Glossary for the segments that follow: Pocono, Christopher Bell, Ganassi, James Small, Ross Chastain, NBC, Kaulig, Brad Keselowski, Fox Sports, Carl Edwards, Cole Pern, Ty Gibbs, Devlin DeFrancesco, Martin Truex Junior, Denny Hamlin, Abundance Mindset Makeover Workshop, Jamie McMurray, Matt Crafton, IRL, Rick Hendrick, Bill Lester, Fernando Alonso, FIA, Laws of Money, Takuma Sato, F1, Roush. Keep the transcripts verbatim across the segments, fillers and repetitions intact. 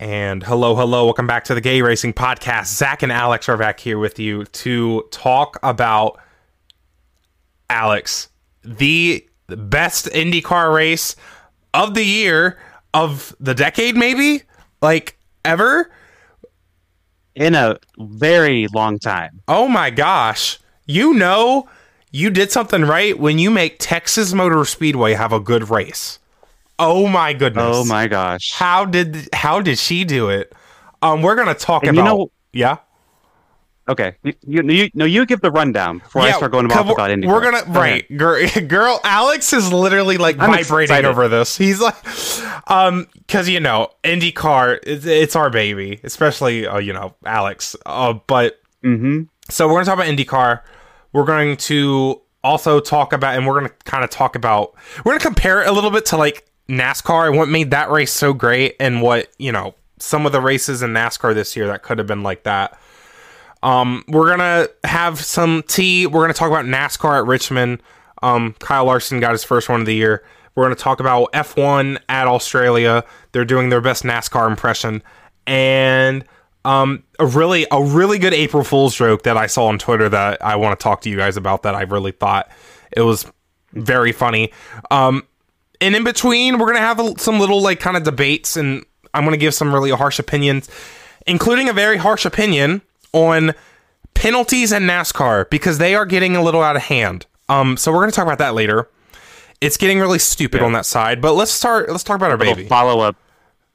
And hello, hello, welcome back to the Gay Racing Podcast. Zach and Alex are back here with you to talk about, Alex, the best IndyCar race of the year, of the decade maybe, like ever? In a very long time. Oh my gosh. You know you did something right when you make Texas Motor Speedway have a good race. Oh my goodness! Oh my gosh! How did how did she do it? Um, we're gonna talk and about you know, yeah. Okay, you, you, you no, you give the rundown before yeah, I start going off about IndyCar. We're gonna Go right, girl, girl. Alex is literally like I'm vibrating excited. over this. He's like, um, because you know IndyCar, it's, it's our baby, especially uh, you know Alex. Uh, but mm-hmm. so we're gonna talk about IndyCar. We're going to also talk about, and we're gonna kind of talk about, we're gonna compare it a little bit to like NASCAR and what made that race so great, and what, you know, some of the races in NASCAR this year that could have been like that. Um, we're gonna have some tea. We're gonna talk about NASCAR at Richmond. Um, Kyle Larson got his first one of the year. We're gonna talk about F one at Australia. They're doing their best NASCAR impression, and um, a really a really good April Fool's joke that I saw on Twitter that I want to talk to you guys about. That I really thought it was very funny. Um. And in between, we're going to have some little, like, kind of debates, and I'm going to give some really harsh opinions, including a very harsh opinion on penalties in NASCAR, because they are getting a little out of hand. Um, so we're going to talk about that later. It's getting really stupid yeah. on that side, but let's start, let's talk about our a baby. Follow-up,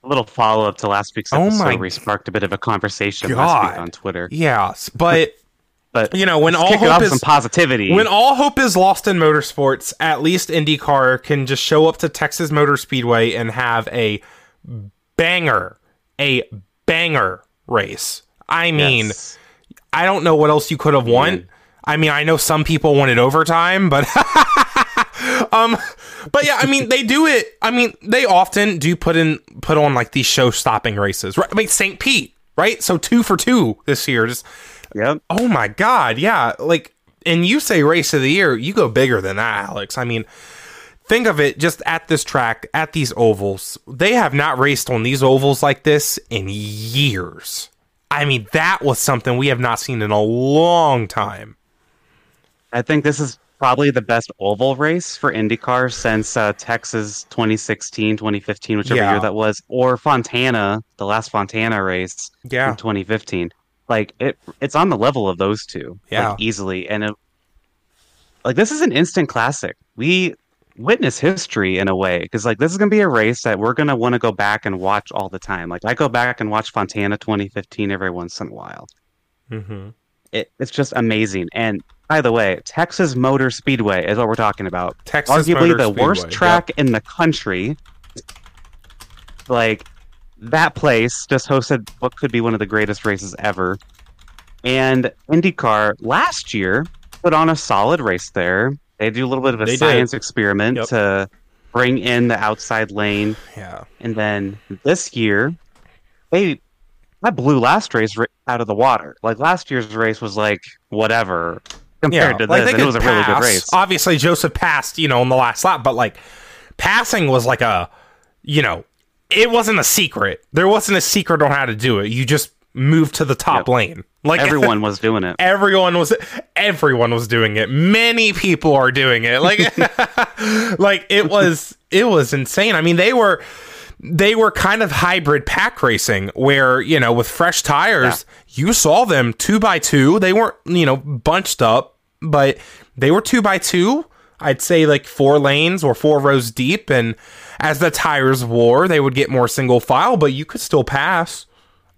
a little follow-up to last week's episode oh my where we sparked a bit of a conversation God. last week on Twitter. Yeah, but... But you know, when all hope is some positivity, when all hope is lost in motorsports, at least IndyCar can just show up to Texas Motor Speedway and have a banger, a banger race. I mean, yes. I don't know what else you could have won. Mm. I mean, I know some people wanted overtime, but um, but yeah, I mean, they do it. I mean, they often do put in put on like these show-stopping races. Right? I mean, Saint Pete, right? So two for two this year, just. Yep. Oh my God. Yeah. Like, and you say race of the year, you go bigger than that, Alex. I mean, think of it just at this track, at these ovals. They have not raced on these ovals like this in years. I mean, that was something we have not seen in a long time. I think this is probably the best oval race for IndyCar since uh, Texas twenty sixteen, twenty fifteen, whichever yeah. year that was, or Fontana, the last Fontana race yeah. in twenty fifteen. Like it, it's on the level of those two, yeah, like, easily. And it, like this is an instant classic. We witness history in a way, because like this is gonna be a race that we're gonna want to go back and watch all the time. Like I go back and watch Fontana twenty fifteen every once in a while. Mm-hmm. It, it's just amazing. And by the way, Texas Motor Speedway is what we're talking about. Texas, arguably Motor the Speedway. worst track yep. in the country. Like. That place just hosted what could be one of the greatest races ever. And IndyCar last year put on a solid race there. They do a little bit of a they science did. experiment yep. to bring in the outside lane. Yeah. And then this year, they that blew last race out of the water. Like last year's race was like whatever compared yeah, to like this. It was pass. a really good race. Obviously, Joseph passed, you know, in the last lap, but like passing was like a, you know, it wasn't a secret. There wasn't a secret on how to do it. You just moved to the top yep. lane. Like everyone was doing it. Everyone was everyone was doing it. Many people are doing it. Like like it was it was insane. I mean, they were they were kind of hybrid pack racing where, you know, with fresh tires, yeah. you saw them two by two. They weren't, you know, bunched up, but they were two by two. I'd say like four lanes or four rows deep, and as the tires wore, they would get more single file, but you could still pass.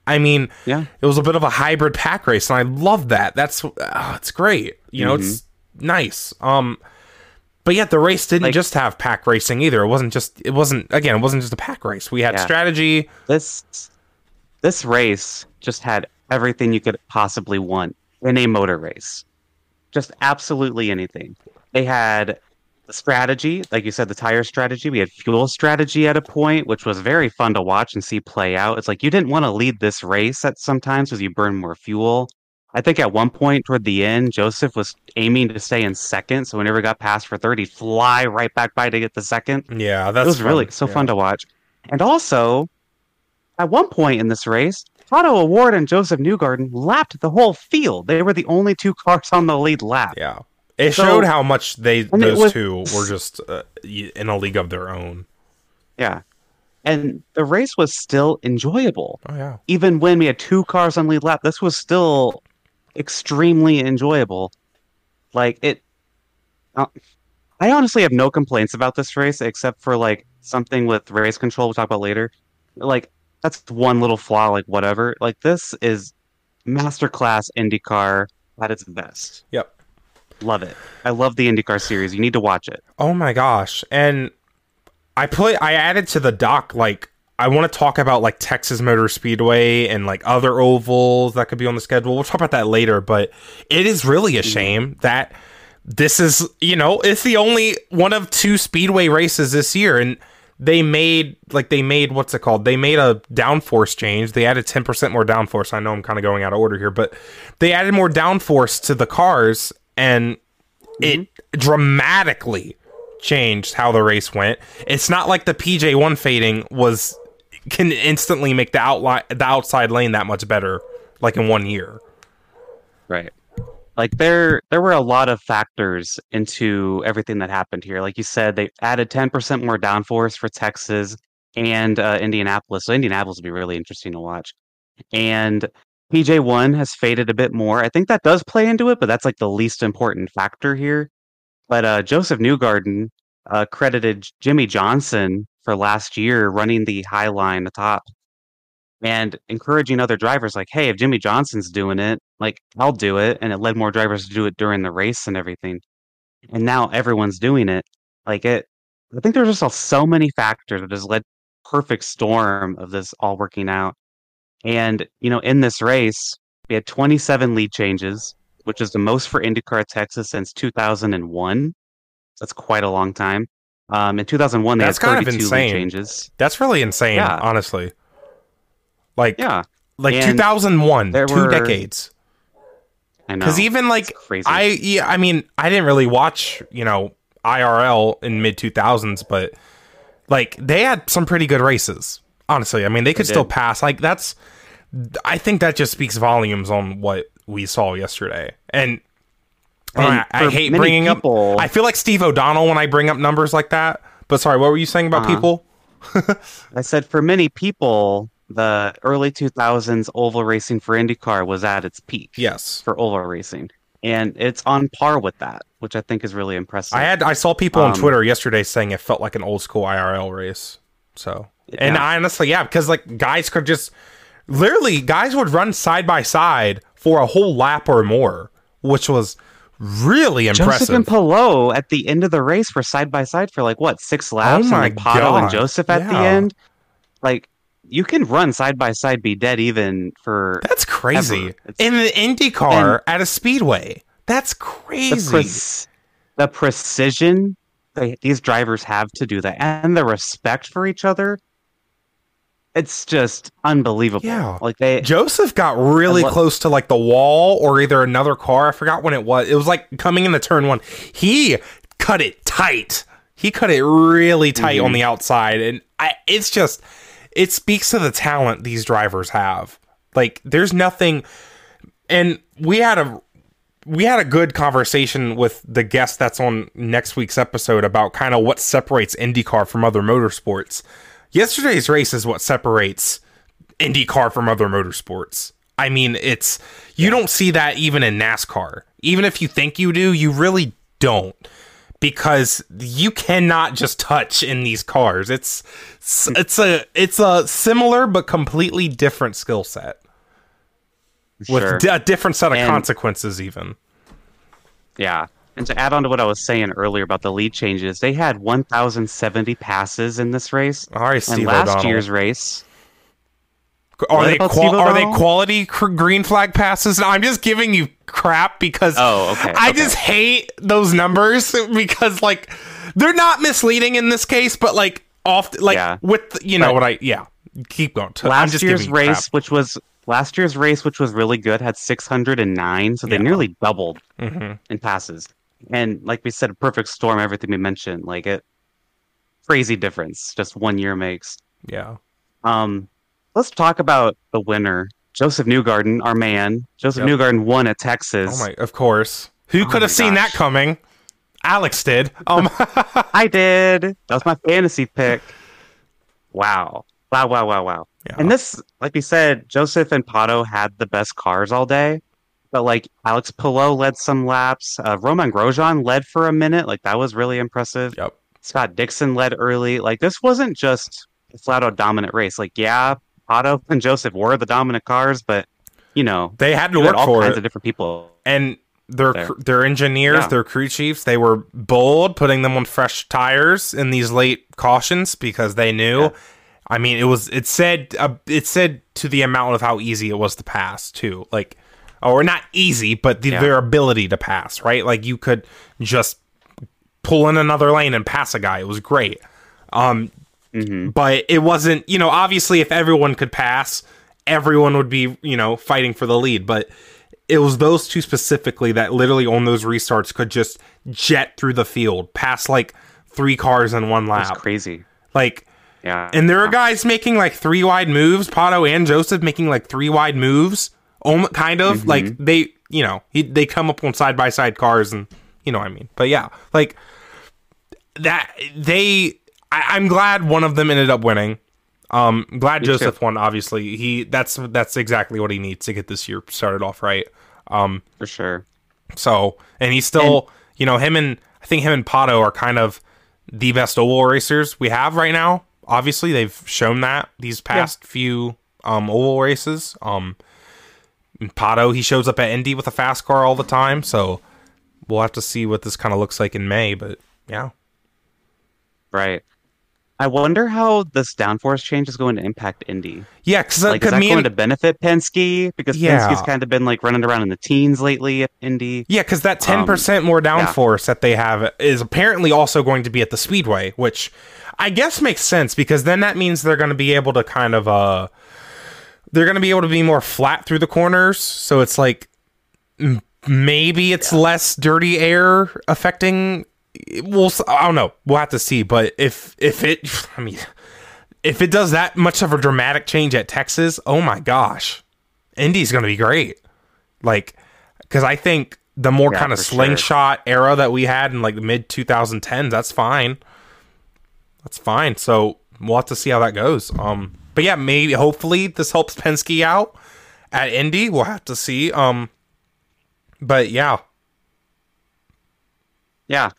I mean, yeah. it was a bit of a hybrid pack race, and I love that. That's oh, it's great. You know, mm-hmm. it's nice. Um, but yet the race didn't like, just have pack racing either. It wasn't just. It wasn't again. It wasn't just a pack race. We had yeah. strategy. This this race just had everything you could possibly want in a motor race. Just absolutely anything. They had. Strategy, like you said, the tire strategy. We had fuel strategy at a point, which was very fun to watch and see play out. It's like you didn't want to lead this race at sometimes because you burn more fuel. I think at one point toward the end, Joseph was aiming to stay in second, so whenever he got passed for third, he'd fly right back by to get the second. Yeah, that's it was fun. really so yeah. fun to watch. And also, At one point in this race, Pato O'Ward and Joseph Newgarden lapped the whole field. They were the only two cars on the lead lap. Yeah. It so, showed how much they those was, two were just uh, in a league of their own. Yeah. And the race was still enjoyable. Oh, yeah. Even when we had two cars on lead lap, this was still extremely enjoyable. Like, it... Uh, I honestly have no complaints about this race, except for, like, something with race control we'll talk about later. Like, that's one little flaw, like, whatever. Like, this is masterclass IndyCar at its best. Yep. Love it. I love the IndyCar series. You need to watch it. Oh, my gosh. And I play. I added to the doc, like, I want to talk about, like, Texas Motor Speedway and, like, other ovals that could be on the schedule. We'll talk about that later, but it is really a shame that... This is, you know, it's the only one of two speedway races this year, and they made, like, they made, what's it called? They made a downforce change. They added ten percent more downforce. I know I'm kind of going out of order here, but they added more downforce to the cars, and mm-hmm. it dramatically changed how the race went. It's not like the P J one fading was, can instantly make the outline, the outside lane that much better, like, in one year. Right. Like, there there were a lot of factors into everything that happened here. Like you said, they added ten percent more downforce for Texas and uh, Indianapolis. So Indianapolis would be really interesting to watch. And P J one has faded a bit more. I think that does play into it, but that's, like, the least important factor here. But uh, Joseph Newgarden uh, credited Jimmy Johnson for last year running the high line, the top, and encouraging other drivers, like, hey, if Jimmy Johnson's doing it, like, I'll do it. And it led more drivers to do it during the race and everything. And now everyone's doing it. Like, it, I think there's just so many factors that has led perfect storm of this all working out. And, you know, in this race, we had twenty-seven lead changes, which is the most for IndyCar Texas since two thousand one. That's quite a long time. Um, in two thousand one, they That's had thirty-two kind of insane. lead changes. That's really insane, yeah. honestly. Like, yeah. like and two thousand one, two were... decades. I know. Because even, like, crazy. I, yeah, I mean, I didn't really watch, you know, I R L in mid two thousands, but, like, they had some pretty good races, honestly. I mean, they could they still did. pass. Like, that's, I think that just speaks volumes on what we saw yesterday. And, and I, I hate bringing people... up, I feel like Steve O'Donnell when I bring up numbers like that. But sorry, what were you saying about uh, people? I said, for many people... The early two thousands oval racing for IndyCar was at its peak. Yes, for oval racing, and it's on par with that, which I think is really impressive. I had I saw people um, on Twitter yesterday saying it felt like an old school I R L race. So, and yeah. I honestly, yeah, because like guys could just literally guys would run side by side for a whole lap or more, which was really impressive. Joseph and Palou at the end of the race were side by side for like what six laps. Oh my and like Pato and Joseph at yeah. the end, like. You can run side by side, be dead even for that's crazy in the IndyCar at a speedway. That's crazy. The, pre- the precision they, these drivers have to do that, and the respect for each other. It's just unbelievable. Yeah, like they Joseph got really lo- close to like the wall or either another car. I forgot when it was. It was like coming into turn one. He cut it tight. He cut it really tight mm-hmm. on the outside, and I, it's just. It speaks to the talent these drivers have. Like, there's nothing, and we had a we had a good conversation with the guest that's on next week's episode about kind of what separates IndyCar from other motorsports. Yesterday's race is what separates IndyCar from other motorsports. I mean, it's you don't see that even in NASCAR. Even if you think you do, you really don't. Because you cannot just touch in these cars. It's it's a it's a similar but completely different skill set with sure. d- a different set of and, consequences, even. Yeah, and to add on to what I was saying earlier about the lead changes, they had one thousand seventy passes in this race. All right, Steve and last O'Donnell. year's race. Are they qual- are they quality cr- green flag passes? No, I'm just giving you crap because oh, okay, I okay. just hate those numbers because like they're not misleading in this case, but like off like yeah. with you know but what I yeah keep going. Last I'm just year's race, crap. which was last year's race, which was really good, had six hundred nine, so they yeah. nearly doubled mm-hmm. in passes. And like we said, perfect storm, everything we mentioned, like it crazy difference just one year makes. Yeah. Um. let's talk about the winner, Joseph Newgarden, our man. Joseph yep. Newgarden won at Texas. Oh my! Of course. Who oh could have seen gosh. that coming? Alex did. Um, I did. That was my fantasy pick. Wow. Wow, wow, wow, wow. Yeah. And this, like we said, Joseph and Pato had the best cars all day. But, like, Alex Palou led some laps. Uh, Romain Grosjean led for a minute. Like, that was really impressive. Yep. Scott Dixon led early. Like, this wasn't just a flat-out dominant race. Like, yeah, Pato and Joseph were the dominant cars, but, you know. They had to work all for all kinds it. of different people. And their there. their engineers, yeah. their crew chiefs, they were bold, putting them on fresh tires in these late cautions because they knew. Yeah. I mean, it was it said uh, it said to the amount of how easy it was to pass too, like, or not easy, but the, yeah. their ability to pass, right? Like, you could just pull in another lane and pass a guy. It was great, um, mm-hmm. but it wasn't. You know, obviously, if everyone could pass, everyone would be, you know, fighting for the lead. But it was those two specifically that literally on those restarts could just jet through the field, pass like three cars in one lap. That's crazy, like. Yeah. And there are guys making like three wide moves, Pato and Joseph making like three wide moves, kind of mm-hmm. like they, you know, he, they come up on side by side cars and, you know what I mean? But yeah, like that, they, I, I'm glad one of them ended up winning. Um, glad Me Joseph too. won. Obviously he, that's, that's exactly what he needs to get this year started off right. Um, for sure. So, and he's still, and, you know, him and I think him and Pato are kind of the best oval racers we have right now. Obviously, they've shown that these past yeah. few um, oval races. Um, Pato, he shows up at Indy with a fast car all the time, so we'll have to see what this kind of looks like in May, but yeah. Right. I wonder how this downforce change is going to impact Indy. Yeah, because like, is that mean, going to benefit Penske? Because yeah. Penske's kind of been like running around in the teens lately at Indy. Yeah, because that ten percent um, more downforce yeah. that they have is apparently also going to be at the Speedway, which I guess makes sense, because then that means they're going to be able to kind of uh, they're going to be able to be more flat through the corners. So it's like maybe it's yeah. less dirty air affecting. We'll, I don't know. We'll have to see. But if if it, I mean, if it does that much of a dramatic change at Texas, oh my gosh, Indy's going to be great. Like, because I think the more yeah, kind of slingshot sure. era that we had in like the mid twenty tens, that's fine. That's fine. So we'll have to see how that goes. Um, but yeah, maybe hopefully this helps Penske out at Indy. We'll have to see. Um, but yeah, yeah.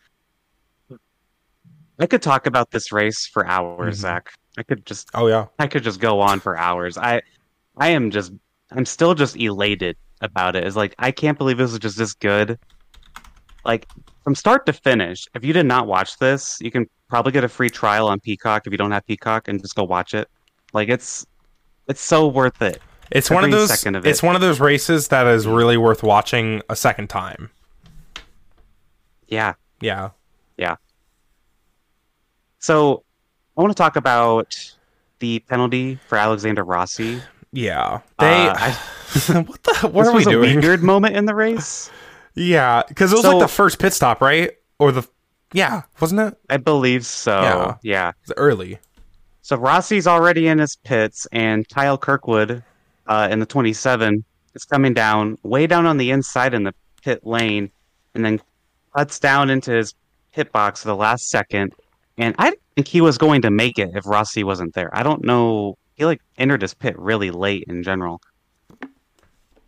I could talk about this race for hours, mm-hmm. Zach. I could just oh yeah, I could just go on for hours. I, I am just, I'm still just elated about it. It's like I can't believe this was just this good. Like from start to finish. If you did not watch this, you can probably get a free trial on Peacock if you don't have Peacock, and just go watch it. Like it's, it's so worth it. It's one of those. Second of it. It's one of those races that is really worth watching a second time. Yeah. Yeah. Yeah. So, I want to talk about the penalty for Alexander Rossi. Yeah, they. Uh, I, what the? What are we doing? This was a weird moment in the race. Yeah, because it was so, like the first pit stop, right? Or the yeah, wasn't it? I believe so. Yeah, yeah. It's early. So Rossi's already in his pits, and Kyle Kirkwood uh, in the twenty-seven is coming down, way down on the inside in the pit lane, and then cuts down into his pit box at the last second. And I didn't think he was going to make it if Rossi wasn't there. I don't know. He, like, entered his pit really late in general.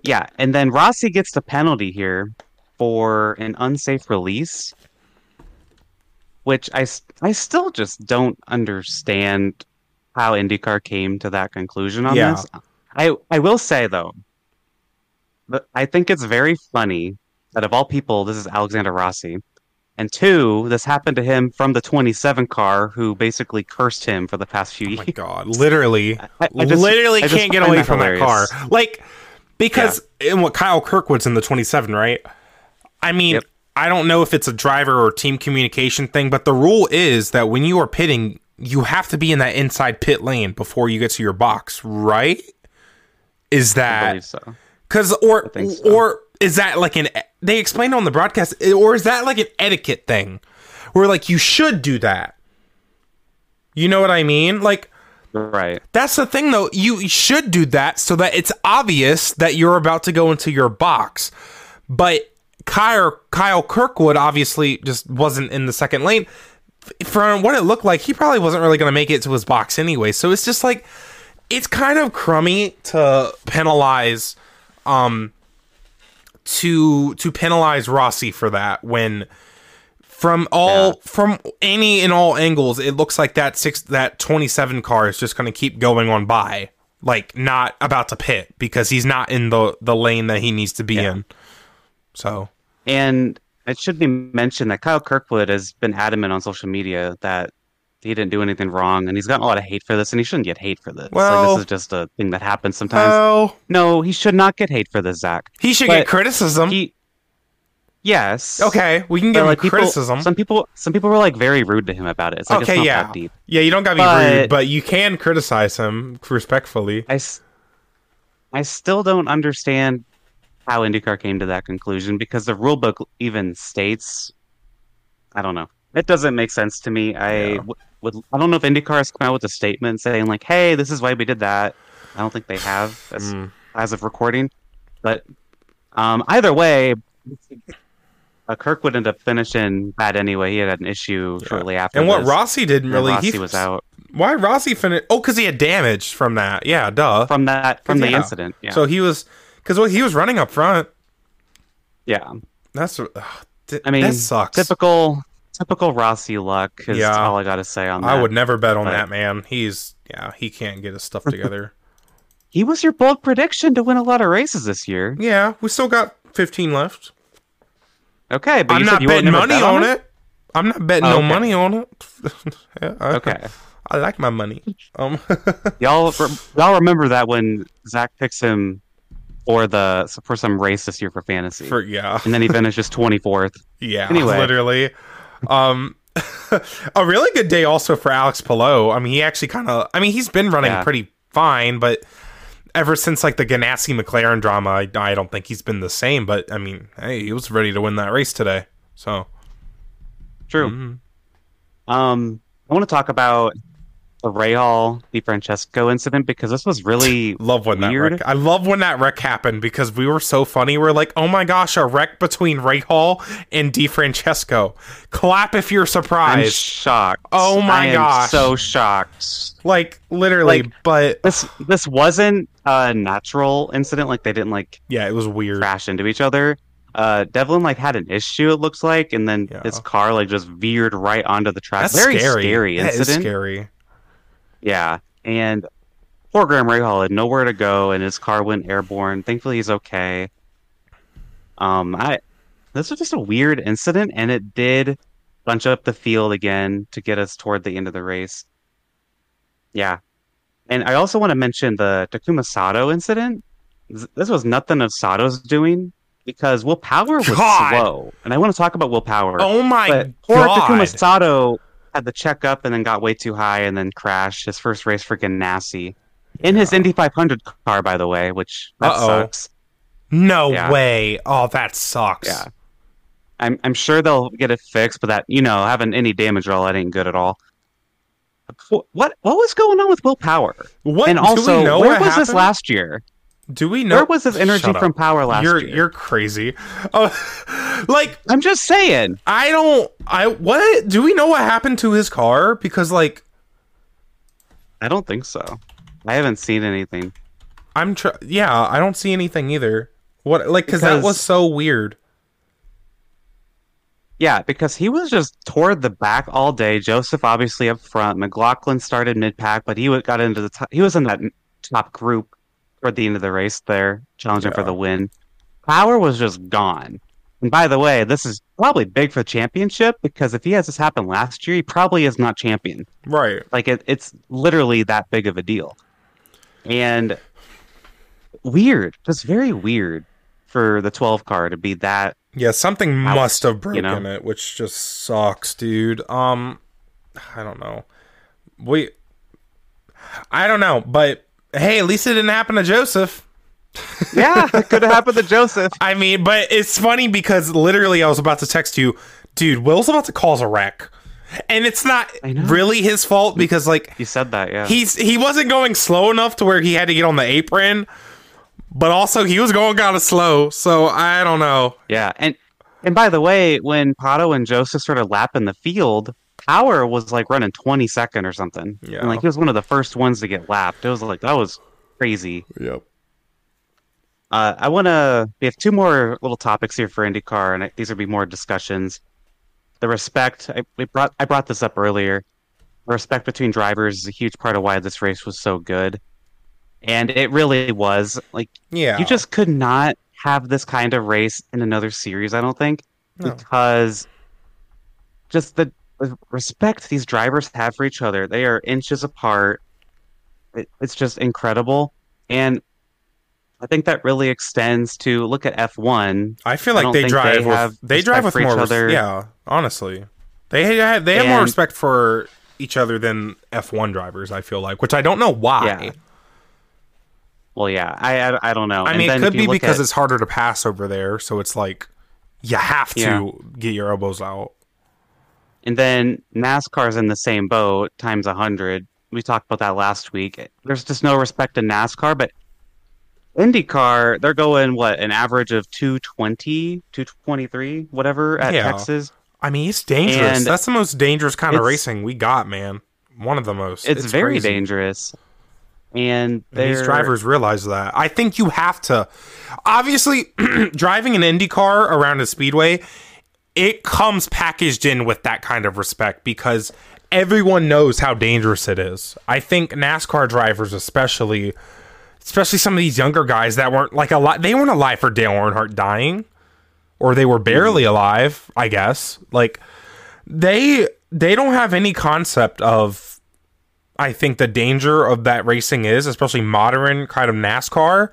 Yeah, and then Rossi gets the penalty here for an unsafe release, which I, I still just don't understand how IndyCar came to that conclusion on yeah. this. I, I will say, though, that I think it's very funny that of all people, this is Alexander Rossi. And two, this happened to him from the twenty-seven car, who basically cursed him for the past few years. Oh my god, literally, I, I just, literally I can't get away that from hilarious. that car. Like, because yeah. in what Kyle Kirkwood's in the twenty-seven, right? I mean, yep. I don't know if it's a driver or team communication thing, but the rule is that when you are pitting, you have to be in that inside pit lane before you get to your box, right? Is that? I believe so. Because or I so. or. Is that like an, they explained on the broadcast, or is that like an etiquette thing where like you should do that? You know what I mean? Like Right. That's the thing, though. You should do that so that it's obvious that you're about to go into your box. But Kyle, Kyle Kirkwood obviously just wasn't in the second lane. From what it looked like, he probably wasn't really going to make it to his box anyway. So it's just like, it's kind of crummy to penalize, um, to to penalize Rossi for that when. From all, yeah. from any and all angles, it looks like that six, that twenty-seven car is just going to keep going on by, like not about to pit because he's not in the, the lane that he needs to be yeah. in. So, and it should be mentioned that Kyle Kirkwood has been adamant on social media that he didn't do anything wrong, and he's gotten a lot of hate for this, and he shouldn't get hate for this. Well, like, this is just a thing that happens sometimes. Well, no, he should not get hate for this, Zach. He should but get criticism. He, Yes. Okay, we can give like him criticism. People, some people, some people were like very rude to him about it. It's like, okay, it's not yeah, that deep. yeah, you don't gotta be but, rude, but you can criticize him respectfully. I, I still don't understand how IndyCar came to that conclusion because the rule book even states, I don't know, it doesn't make sense to me. I yeah. w- would, I don't know if IndyCar has come out with a statement saying like, "Hey, this is why we did that." I don't think they have as, mm. as of recording, but um, either way. Uh, Kirkwood ended up finishing bad anyway. He had, had an issue yeah. shortly after. And what this. Rossi didn't really, Rossi he was out. Why Rossi finished? Oh, because he had damage from that. Yeah, duh. From that, from the yeah. incident. Yeah. So he was, because well, he was running up front. Yeah, that's. Ugh, th- I mean, that sucks. Typical, typical Rossi luck is yeah. all I gotta say on that. I would never bet on but, that man. He's yeah, he can't get his stuff together. He was your bold prediction to win a lot of races this year. Yeah, we still got fifteen left. Okay, but I'm you not said you betting money bet on, on it. it. I'm not betting oh, okay. no money on it. yeah, I, okay, I like my money. Um, y'all, re- y'all remember that when Zach picks him for the for some race this year for fantasy, for, yeah, and then he finishes twenty-fourth. Yeah, anyway, literally, um, a really good day also for Alex Palou. I mean, he actually kind of, I mean, he's been running yeah. pretty fine, but. Ever since like the Ganassi McLaren drama, I, I don't think he's been the same. But I mean, hey, he was ready to win that race today. So true. Mm-hmm. Um, I want to talk about the Rahal DeFrancesco incident because this was really love when weird. that wreck. I love when that wreck happened because we were so funny. We're like, oh my gosh, a wreck between Rahal and DeFrancesco. Clap if you're surprised. I'm shocked. Oh my I am gosh, so shocked. Like literally, like, but this this wasn't. A natural incident, like they didn't like. Yeah, it was weird. Crash into each other. Uh, Devlin like had an issue. It looks like, and then yeah. his car like just veered right onto the track. That's Very scary. scary incident. That is scary. Yeah, and poor Graham Rahal had nowhere to go, and his car went airborne. Thankfully, he's okay. Um, I this was just a weird incident, and it did bunch up the field again to get us toward the end of the race. Yeah. And I also want to mention the Takuma Sato incident. This was nothing of Sato's doing because Will Power was God. slow. And I want to talk about Will Power. Oh my God. Poor Takuma Sato had the checkup and then got way too high and then crashed his first race for Ganassi. In yeah. his Indy five hundred car, by the way, which that Uh-oh. sucks. No yeah. way. Oh, that sucks. Yeah. I'm I'm sure they'll get it fixed, but that, you know, having any damage at all, that ain't good at all. What what was going on with Will Power? What and also, know where what was happened? This last year? Do we know? Where was this energy from Power last you're, year? You're crazy. Uh, like I'm just saying. I don't. I what? Do we know what happened to his car? Because like, I don't think so. I haven't seen anything. I'm tr- yeah. I don't see anything either. What like because that was so weird. Yeah, because he was just toward the back all day. Joseph obviously up front. McLaughlin started mid pack, but he got into the top, he was in that top group toward the end of the race there, challenging yeah. for the win. Power was just gone. And by the way, this is probably big for the championship because if he has this happen last year, he probably is not champion. Right? Like it, it's literally that big of a deal. And weird, just very weird for the twelve car to be that. Yeah, something Ouch, must have broken you know? it, which just sucks, dude. Um, I don't know. We, I don't know, but hey, at least it didn't happen to Joseph. Yeah, it could have happened to Joseph. I mean, but it's funny because literally I was about to text you, dude, Will's about to cause a wreck. And it's not really his fault because, like, you said that, yeah. He's he wasn't going slow enough to where he had to get on the apron, but also he was going kind of slow. So I don't know. Yeah, and and by the way, when Pato and Joseph started lapping the field, Power was like running twenty-second or something. Yeah, and, like, he was one of the first ones to get lapped. It was like that was crazy. Yep. Uh, I want to. We have two more little topics here for IndyCar, and I, these will be more discussions. The respect, I we brought I brought this up earlier. The respect between drivers is a huge part of why this race was so good. And it really was. Like, yeah. You just could not have this kind of race in another series, I don't think. No. Because just the respect these drivers have for each other. They are inches apart. It, it's just incredible. And I think that really extends to look at F one. I feel like I they drive. They, with, they drive with more. Res- yeah, honestly, they have they have and, more respect for each other than F one drivers. I feel like, which I don't know why. Yeah. Well, yeah, I, I I don't know. I mean, and then it could be because at, it's harder to pass over there, so it's like you have to yeah. get your elbows out. And then NASCAR's in the same boat times a hundred. We talked about that last week. There's just no respect in NASCAR, but. IndyCar, they're going, what, an average of two twenty, two twenty-three, whatever, at yeah. Texas. I mean, it's dangerous. And that's the most dangerous kind of racing we got, man. One of the most. It's, it's very crazy. dangerous. And, and these drivers realize that. I think you have to. Obviously, driving an IndyCar around a speedway, it comes packaged in with that kind of respect because everyone knows how dangerous it is. I think NASCAR drivers especially... Especially some of these younger guys that weren't like a lot. They weren't alive for Dale Earnhardt dying, or they were barely alive, I guess. Like they they don't have any concept of, I think, the danger of that racing is, especially modern kind of NASCAR.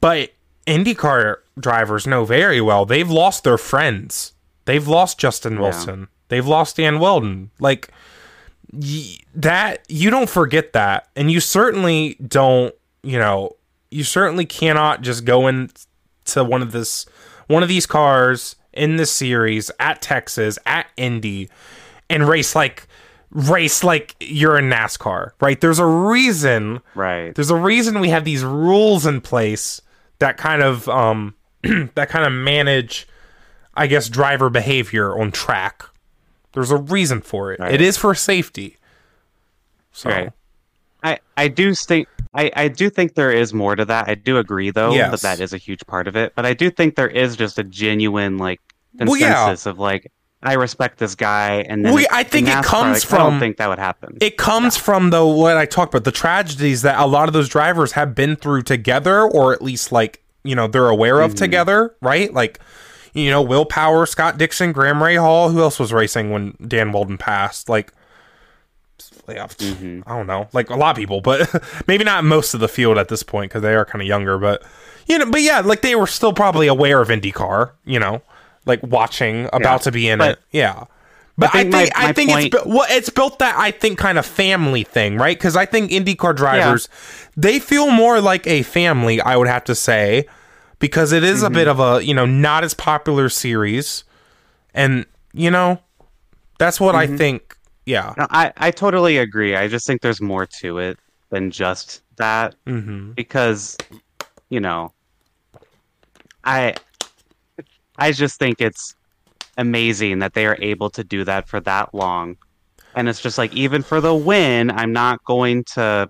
But IndyCar drivers know very well. They've lost their friends. They've lost Justin Wilson. Yeah. They've lost Dan Wheldon. Like that, you don't forget that, and you certainly don't. You know, you certainly cannot just go into one of this, one of these cars in this series at Texas, at Indy, and race like race like you're in NASCAR, right? There's a reason, right? There's a reason we have these rules in place that kind of um that kind of manage, I guess, driver behavior on track. There's a reason for it. Right. It is for safety. So, right. I I do think. I, I do think there is more to that. I do agree, though, yes. that that is a huge part of it. But I do think there is just a genuine, like, consensus well, yeah. of, like, I respect this guy. And then well, I think it comes like, from... I don't think that would happen. It comes yeah. from, though, what I talked about, the tragedies that a lot of those drivers have been through together, or at least, like, you know, they're aware of mm-hmm. together, right? Like, you know, Will Power, Scott Dixon, Graham Rahal, who else was racing when Dan Wheldon passed? Like... Yeah, mm-hmm. I don't know, like a lot of people, but maybe not most of the field at this point because they are kind of younger. But you know, but yeah, like they were still probably aware of IndyCar, you know, like watching, about yeah, to be in but, it. Yeah, but I think I think, my, my I think point... it's well, it's built that I think kind of family thing, right? Because I think IndyCar drivers yeah. they feel more like a family. I would have to say because it is mm-hmm. a bit of a you know not as popular series, and you know that's what mm-hmm. I think. Yeah, no, I, I totally agree. I just think there's more to it than just that mm-hmm. because, you know, I I just think it's amazing that they are able to do that for that long. And it's just like, even for the win, I'm not going to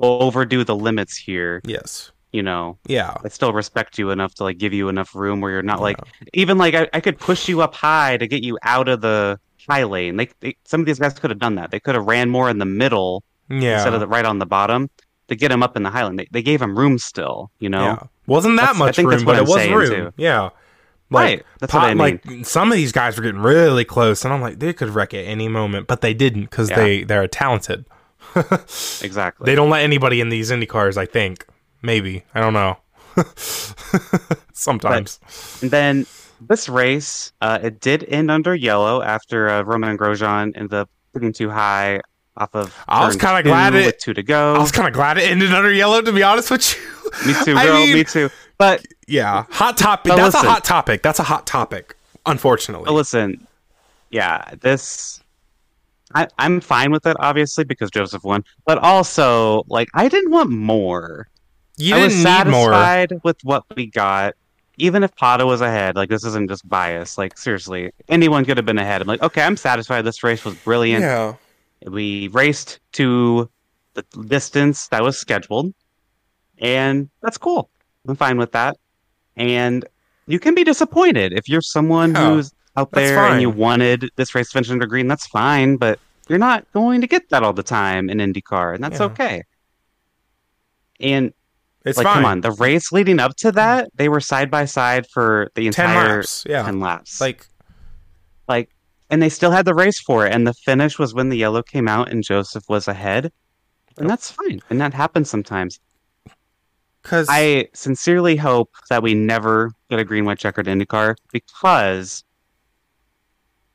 overdo the limits here. Yes. You know, yeah, I still respect you enough to like give you enough room where you're not yeah. like even like I, I could push you up high to get you out of the high lane. They, they some of these guys could have done that. They could have ran more in the middle yeah. instead of the, right on the bottom to get him up in the high lane. They, they gave him room still, you know. Yeah. Wasn't that that's, much room, but I'm it was room. Too. Yeah, like, right. That's pop, what I mean. Like some of these guys were getting really close, and I'm like, they could wreck at any moment, but they didn't because yeah. they they're talented. Exactly. They don't let anybody in these Indy cars. I think maybe I don't know. Sometimes. But, and then. This race, uh, it did end under yellow after uh, Romain Grosjean ended up putting too high off of. I was kind of glad it with two to go. I was kind of glad it ended under yellow. To be honest with you, me too, bro. I mean, me too. But yeah, hot topic. That's listen, a hot topic. That's a hot topic. Unfortunately, but listen, yeah, this I, I'm fine with that, obviously, because Joseph won. But also, like, I didn't want more. You I didn't was satisfied need more. with what we got. Even if Pato was ahead, like, this isn't just bias. Like, seriously, anyone could have been ahead. I'm like, okay, I'm satisfied. This race was brilliant. Yeah. We raced to the distance that was scheduled, and that's cool. I'm fine with that. And you can be disappointed if you're someone yeah, who's out there fine. and you wanted this race to finish under green. That's fine, but you're not going to get that all the time in IndyCar, and that's yeah. okay. And it's like, fine. come on, the race leading up to that, they were side by side for the entire ten laps. Yeah. ten laps. Like, like, and they still had the race for it, and the finish was when the yellow came out and Joseph was ahead, and that's fine, and that happens sometimes. Because I sincerely hope that we never get a green white checkered IndyCar, because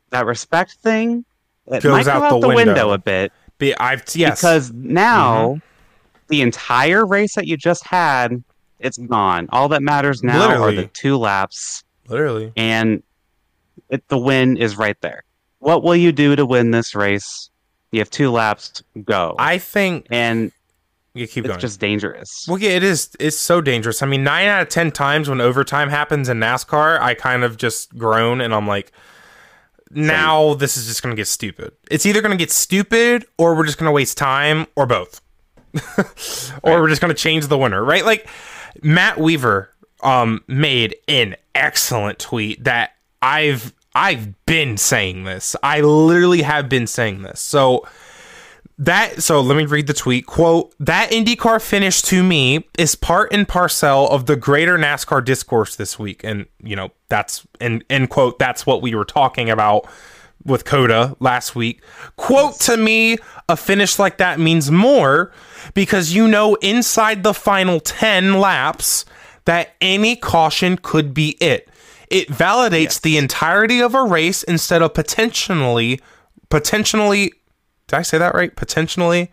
that respect thing it goes might go out, out the, the window. window a bit. Be, I've yes. because now. Mm-hmm. The entire race that you just had, it's gone. All that matters now Literally. are the two laps. Literally. And it, the win is right there. What will you do to win this race? You have two laps to go. I think... And you keep it's going. just dangerous. Well, yeah, it is. It's so dangerous. I mean, nine out of ten times when overtime happens in NASCAR, I kind of just groan and I'm like... Now Same. this is just going to get stupid. It's either going to get stupid or we're just going to waste time or both. or right. we're just going to change the winner, right? Like, Matt Weaver um, made an excellent tweet that I've I've been saying this. I literally have been saying this. So that so let me read the tweet. Quote, "That IndyCar finish to me is part and parcel of the greater NASCAR discourse this week." And, you know, that's and end quote, that's what we were talking about with Coda last week. Quote, "To me, a finish like that means more because, you know, inside the final ten laps that any caution could be it. It validates yes. the entirety of a race instead of potentially, potentially, did I say that right? Potentially,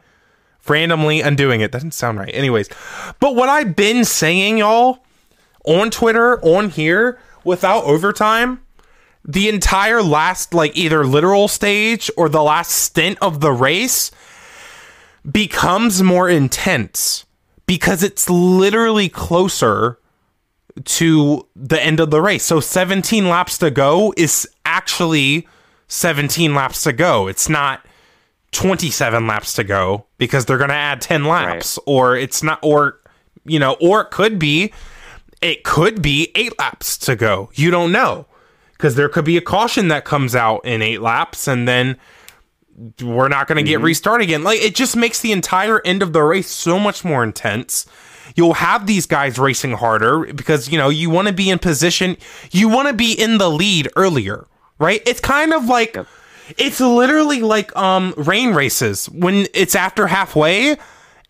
randomly undoing it. That didn't sound right. Anyways, but what I've been saying, y'all, on Twitter, on here, without overtime, the entire last, like, either literal stage or the last stint of the race becomes more intense because it's literally closer to the end of the race. So seventeen laps to go is actually seventeen laps to go. It's not twenty-seven laps to go because they're going to add ten laps. Right. Or it's not, or, you know, or it could be, it could be eight laps to go. You don't know. Because there could be a caution that comes out in eight laps, and then we're not going to get mm-hmm. restarted again. Like, it just makes the entire end of the race so much more intense. You'll have these guys racing harder because, you know, you want to be in position. You want to be in the lead earlier, right? It's kind of like, yep. it's literally like um, rain races when it's after halfway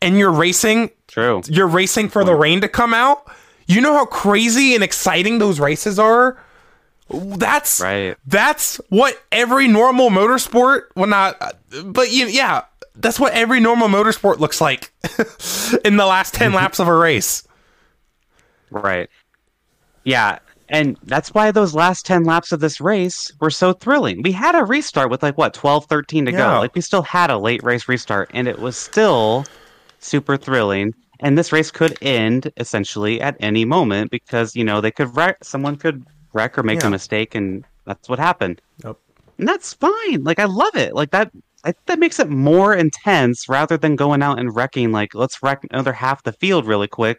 and you're racing. True. You're racing for yeah. the rain to come out. You know how crazy and exciting those races are? That's right. That's what every normal motorsport, well, not, but you, yeah, that's what every normal motorsport looks like in the last ten laps of a race. Right. Yeah. And that's why those last ten laps of this race were so thrilling. We had a restart with like what, twelve, thirteen to yeah. go. Like, we still had a late race restart and it was still super thrilling. And this race could end essentially at any moment because, you know, they could, re- someone could. wreck or make yeah. a mistake, and that's what happened. Nope. And that's fine. Like, I love it. Like, that I, that makes it more intense rather than going out and wrecking, like, let's wreck another half the field really quick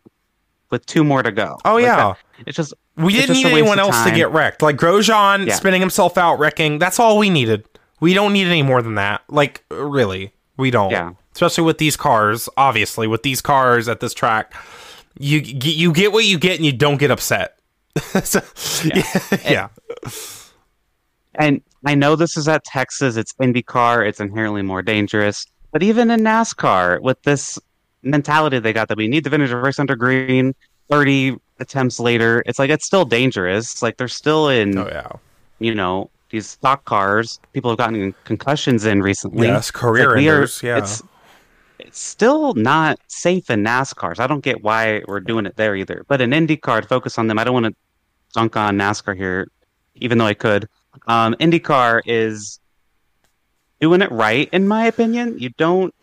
with two more to go. Oh, like, yeah. That, it's just... We it's didn't just need anyone else to get wrecked. Like, Grosjean yeah. spinning himself out, wrecking, that's all we needed. We don't need any more than that. Like, really. We don't. Yeah. Especially with these cars, obviously. With these cars at this track, you you get what you get, and you don't get upset. so, yeah. Yeah. And, and I know this is at Texas, it's IndyCar, it's inherently more dangerous, but even in NASCAR, with this mentality they got that we need to finish a race under green thirty attempts later, it's like, it's still dangerous. It's like, they're still in, oh, yeah. you know, these stock cars. People have gotten concussions in recently. Yes, career like enders, are, yeah. It's, it's still not safe in NASCAR. So I don't get why we're doing it there either. But in IndyCar, to focus on them. I don't want to dunk on NASCAR here, even though I could. Um, IndyCar is doing it right, in my opinion, you don't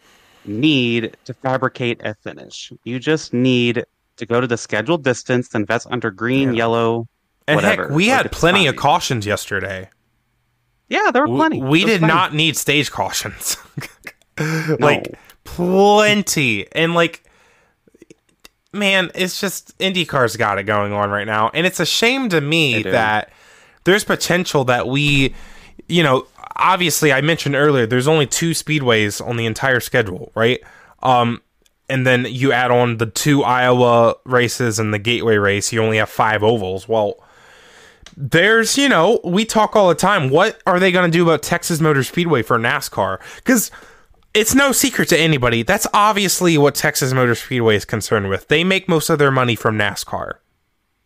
need to fabricate a finish. You just need to go to the scheduled distance and that's under green, yeah. yellow, and whatever. Heck, we like had plenty coffee. of cautions yesterday. Yeah, there were plenty. We, we did plenty. not need stage cautions. like, no. plenty. And, like, man, it's just IndyCar's got it going on right now. And it's a shame to me that there's potential that we, you know, obviously I mentioned earlier, there's only two speedways on the entire schedule, right? Um, and then you add on the two Iowa races and the Gateway race, you only have five ovals. Well, there's, you know, we talk all the time. What are they going to do about Texas Motor Speedway for NASCAR? Because it's no secret to anybody. That's obviously what Texas Motor Speedway is concerned with. They make most of their money from NASCAR.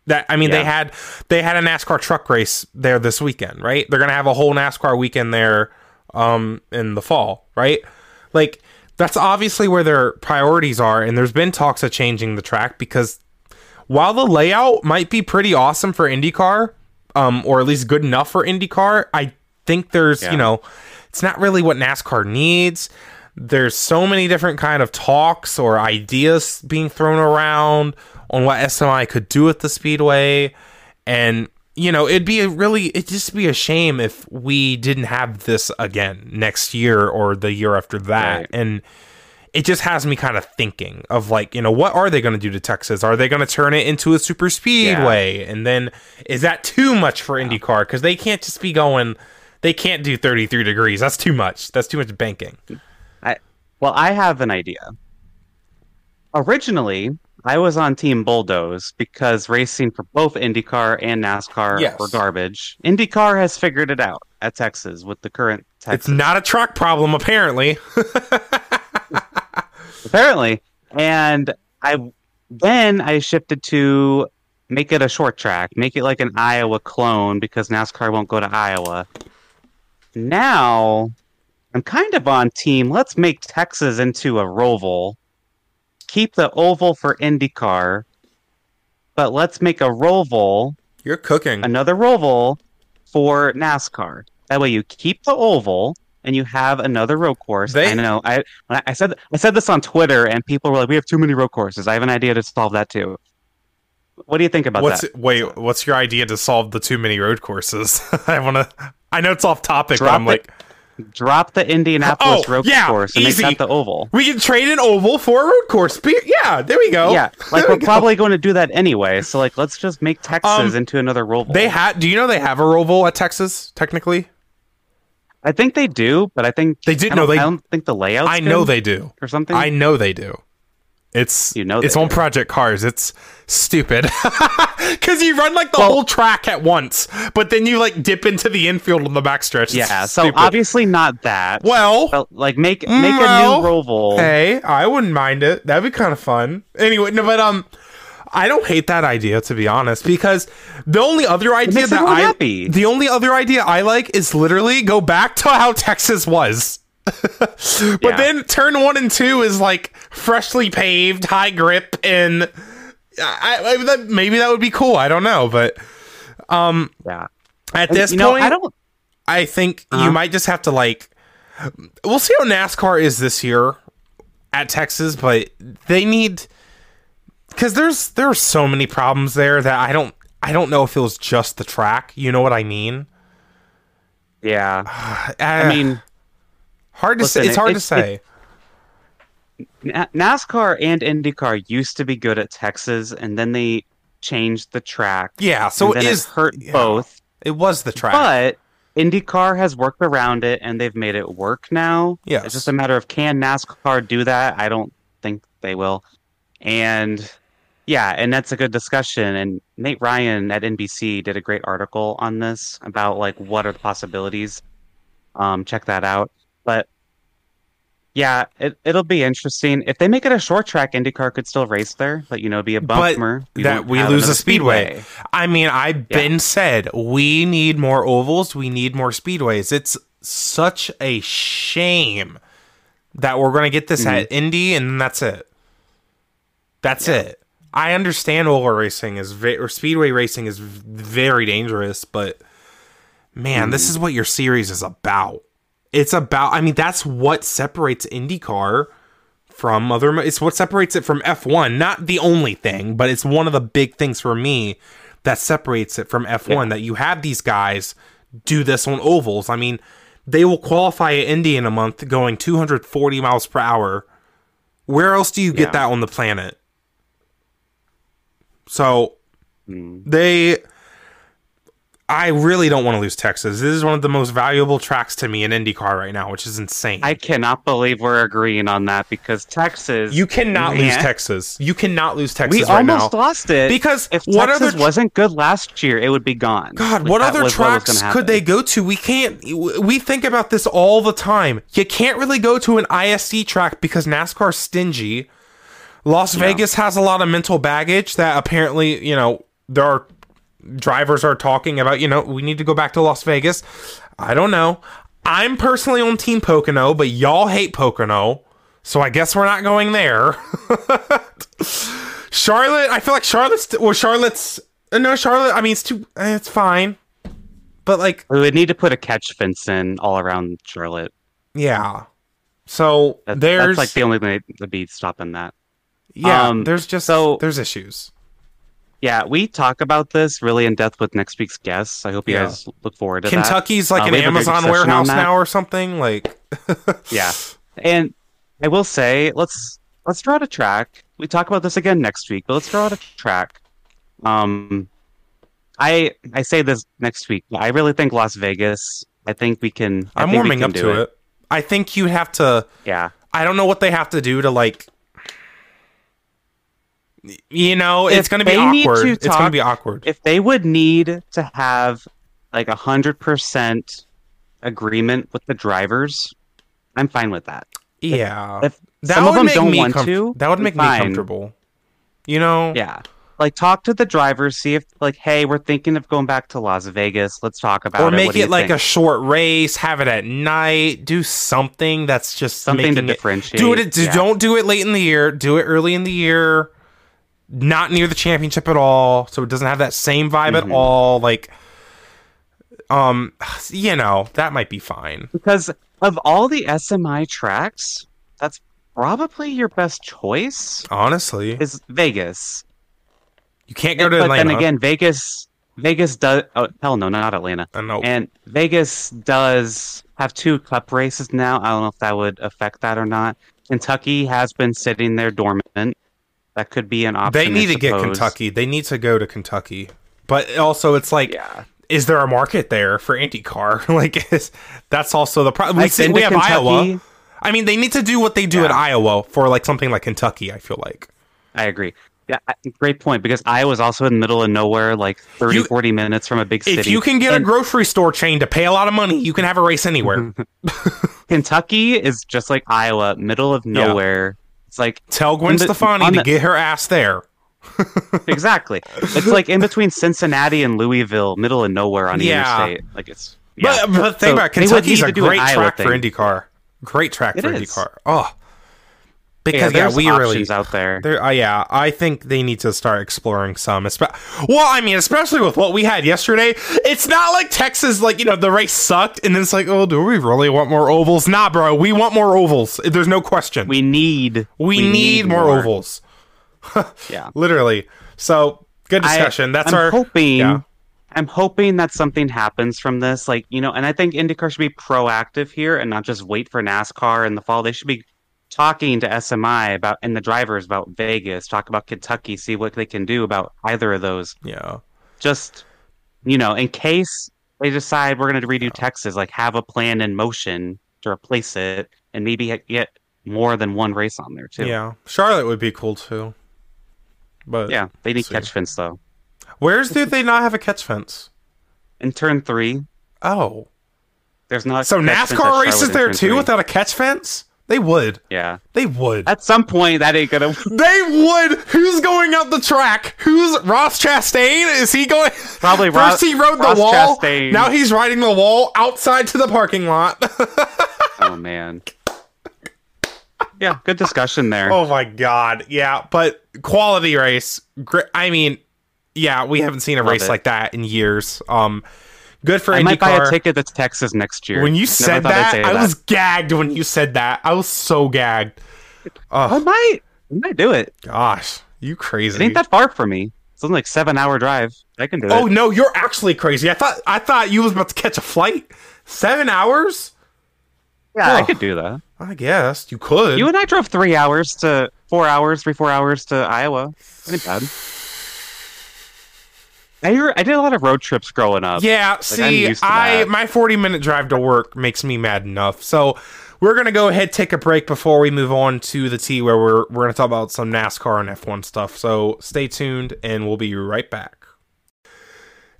That I mean, yeah. they had they had a NASCAR truck race there this weekend, right? They're going to have a whole NASCAR weekend there um, in the fall, right? Like, that's obviously where their priorities are. And there's been talks of changing the track because while the layout might be pretty awesome for IndyCar, Um, or at least good enough for IndyCar, I think there's, yeah. you know, it's not really what NASCAR needs. There's so many different kind of talks or ideas being thrown around on what S M I could do at the Speedway. And, you know, it'd be a really, it'd just be a shame if we didn't have this again next year or the year after that. Right. And it just has me kind of thinking of, like, you know, what are they going to do to Texas? Are they going to turn it into a super speedway? Yeah. And then is that too much for IndyCar? Because they can't just be going, they can't do thirty-three degrees. That's too much. That's too much banking. I, well, I have an idea. Originally, I was on Team Bulldoze because racing for both IndyCar and NASCAR yes. were garbage. IndyCar has figured it out at Texas with the current Texas. It's not a truck problem, apparently. Apparently. And I then I shifted to make it a short track, make it like an Iowa clone because NASCAR won't go to Iowa. Now I'm kind of on team. Let's make Texas into a Roval. Keep the oval for IndyCar, but let's make a Roval. You're cooking. Another Roval for NASCAR. That way you keep the oval. And you have another road course. They, I know. I I said I said this on Twitter, and people were like, "We have too many road courses." I have an idea to solve that too. What do you think about what's, that? Wait, what's your idea to solve the too many road courses? I want to. I know it's off topic, drop but I'm the, like, drop the Indianapolis oh, road yeah, course and easy. Make that the oval. We can trade an oval for a road course. Yeah, there we go. Yeah, like there we're we probably going to do that anyway. So, like, let's just make Texas um, into another Roval. They had. Do you know they have a Roval at Texas technically? I think they do, but I think they did. No, they. I don't think the layout. I know they do, or something. I know they do. It's you know it's on do. Project Cars. It's stupid because you run like the well, whole track at once, but then you like dip into the infield on the backstretch. Yeah, so stupid. Obviously not that. Well, but, like make make well, a new Roval. Hey, I wouldn't mind it. That'd be kind of fun. Anyway, no, but um. I don't hate that idea, to be honest, because the only other idea that I happy. the only other idea I like is literally go back to how Texas was. But yeah. then turn one and two is like freshly paved, high grip, and I, I, that, maybe that would be cool. I don't know, but um, yeah. at and, this point, know, I don't. I think uh-huh. you might just have to like. We'll see how NASCAR is this year at Texas, but they need. Because there's there are so many problems there that I don't I don't know if it was just the track. You know what I mean? Yeah. Uh, I mean, hard to listen, say. It's hard it, to say. It, it, NASCAR and IndyCar used to be good at Texas, and then they changed the track. Yeah, so it is it hurt yeah, both. It was the track, but IndyCar has worked around it, and they've made it work now. Yeah, it's just a matter of can NASCAR do that? I don't think they will. And yeah, and that's a good discussion. And Nate Ryan at N B C did a great article on this about like what are the possibilities. Um, check that out. But yeah, it it'll be interesting. If they make it a short track, IndyCar could still race there, but you know, be a bummer that we lose a speedway. speedway. I mean, I've yeah. been said we need more ovals, we need more speedways. It's such a shame that we're going to get this mm-hmm. at Indy, and that's it. That's yeah. it. I understand oval racing is ve- or speedway racing is very dangerous, but man, mm. this is what your series is about. It's about, I mean, that's what separates IndyCar from other, it's what separates it from F one. Not the only thing, but it's one of the big things for me that separates it from F one, yeah. that you have these guys do this on ovals. I mean, they will qualify at Indy in a month going two hundred forty miles per hour. Where else do you get yeah. that on the planet? So mm. they... I really don't want to lose Texas. This is one of the most valuable tracks to me in IndyCar right now, which is insane. I cannot believe we're agreeing on that because Texas... You cannot man. lose Texas. You cannot lose Texas we right now. We almost lost it. Because if what Texas other... wasn't good last year, it would be gone. God, like, what other tracks what could they go to? We can't... We think about this all the time. You can't really go to an I S C track because NASCAR's stingy. Las yeah. Vegas has a lot of mental baggage that apparently, you know, there are... drivers are talking about, you know, we need to go back to Las Vegas. I don't know. I'm personally on Team Pocono, but y'all hate Pocono, so I guess we're not going there. Charlotte, I feel like Charlotte's, well, Charlotte's, no, Charlotte, I mean, it's too, it's fine. But, like... We would need to put a catch fence in all around Charlotte. Yeah. So, that's, there's... That's, like, the only way to be stopping that. Yeah, um, there's just, so, there's issues. Yeah, we talk about this really in depth with next week's guests. I hope you yeah. guys look forward to Kentucky's that. Kentucky's like um, an Amazon warehouse now or something. Like, yeah. And I will say, let's let's draw out a track. We talk about this again next week, but let's draw out a track. Um, I I say this next week. I really think Las Vegas. I think we can. I I'm think warming we can up do to it. it. I think you have to. Yeah. I don't know what they have to do to like. You know, it's going to be awkward. It's going to be awkward. If they would need to have like a hundred percent agreement with the drivers, I'm fine with that. Yeah, if some of them don't want to, that would make me comfortable. You know, yeah, like talk to the drivers, see if like, hey, we're thinking of going back to Las Vegas. Let's talk about it. Or make it like a short race. Have it at night. Do something that's just something to differentiate. Do it. Don't do it late in the year. Do it early in the year. Not near the championship at all, so it doesn't have that same vibe mm-hmm. at all. Like, um, you know, that might be fine. Because of all the S M I tracks, that's probably your best choice. Honestly, is Vegas. You can't go to it, Atlanta. But then again, Vegas, Vegas does. Oh, hell no, not Atlanta. Uh, no. And Vegas does have two Cup races now. I don't know if that would affect that or not. Kentucky has been sitting there dormant. That could be an option. They need to get Kentucky. They need to go to Kentucky. But also, it's like, yeah. is there a market there for IndyCar? like, is, that's also the problem. We, like, see, we have Kentucky. Iowa. I mean, they need to do what they do yeah. at Iowa for like something like Kentucky, I feel like. I agree. Yeah, great point, because Iowa's also in the middle of nowhere, like thirty, you, forty minutes from a big city. If you can get and, a grocery store chain to pay a lot of money, you can have a race anywhere. Kentucky is just like Iowa, middle of nowhere. Yeah. It's like, tell Gwen the, Stefani the, to get her ass there. Exactly. It's like in between Cincinnati and Louisville, middle of nowhere on the yeah. interstate. Like it's yeah. But, but think so about it, Kentucky's a great track thing. for IndyCar. Great track it for is. IndyCar. Oh, because yeah, yeah we really out there. there uh, yeah, I think they need to start exploring some. Espe- well, I mean, especially with what we had yesterday, it's not like Texas. Like, you know, the race sucked, and then it's like, oh, do we really want more ovals? Nah, bro, we want more ovals. There's no question. We need, we, we need, need more, more ovals. Yeah, literally. So good discussion. I, that's I'm our hoping. Yeah. I'm hoping that something happens from this. Like, you know, and I think IndyCar should be proactive here and not just wait for NASCAR in the fall. They should be talking to S M I about and the drivers about Vegas, talk about Kentucky, see what they can do about either of those. Yeah. Just, you know, in case they decide we're going to redo yeah. Texas, like have a plan in motion to replace it and maybe get more than one race on there too. Yeah. Charlotte would be cool too. But yeah, they need see. catch fence though. Where's do they not have a catch fence? In turn three. Oh. There's not. So NASCAR races there too three. without a catch fence? They would. Yeah. They would. At some point, that ain't gonna... They would! Who's going out the track? Who's... Ross Chastain? Is he going... Probably Ross. First he rode Ross the wall. Chastain. Now he's riding the wall outside to the parking lot. Oh, man. Yeah, good discussion there. Oh, my God. Yeah, but quality race. I mean, yeah, we haven't seen a Love race it. like that in years. Um, Good for IndyCar. I might buy a ticket to Texas next year. When you said that, I was gagged when you said that. I was so gagged. Ugh. I might. I might do it. Gosh, you crazy. It ain't that far from me. It's only like seven hour drive. I can do it. Oh no, you're actually crazy. I thought I thought you was about to catch a flight. Seven hours? Yeah, oh, I could do that. I guess you could. You and I drove three hours to four hours, three four hours to Iowa. That ain't bad. I I did a lot of road trips growing up. Yeah, like, see, I my forty minute drive to work makes me mad enough. So we're gonna go ahead, take a break before we move on to the T, where we're we're gonna talk about some NASCAR and F one stuff. So stay tuned, and we'll be right back.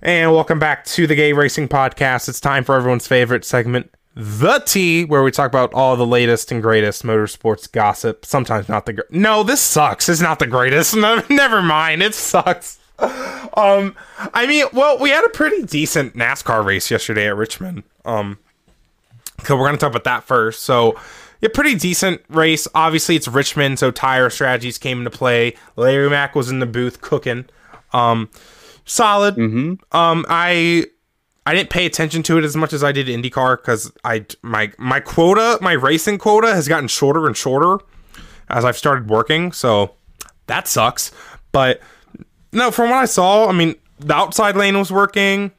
And welcome back to the Gay Racing Podcast. It's time for everyone's favorite segment, the T, where we talk about all the latest and greatest motorsports gossip. Sometimes not the gr- no, this sucks. It's not the greatest. No, never mind. It sucks. Um, I mean, well, we had a pretty decent NASCAR race yesterday at Richmond. Um, so we're going to talk about that first. So, yeah, pretty decent race. Obviously, it's Richmond, so tire strategies came into play. Larry Mack was in the booth cooking. Um, solid. Mm-hmm. Um, I I didn't pay attention to it as much as I did IndyCar because I my my quota, my racing quota, has gotten shorter and shorter as I've started working. So that sucks. But no, from what I saw, I mean, the outside lane was working.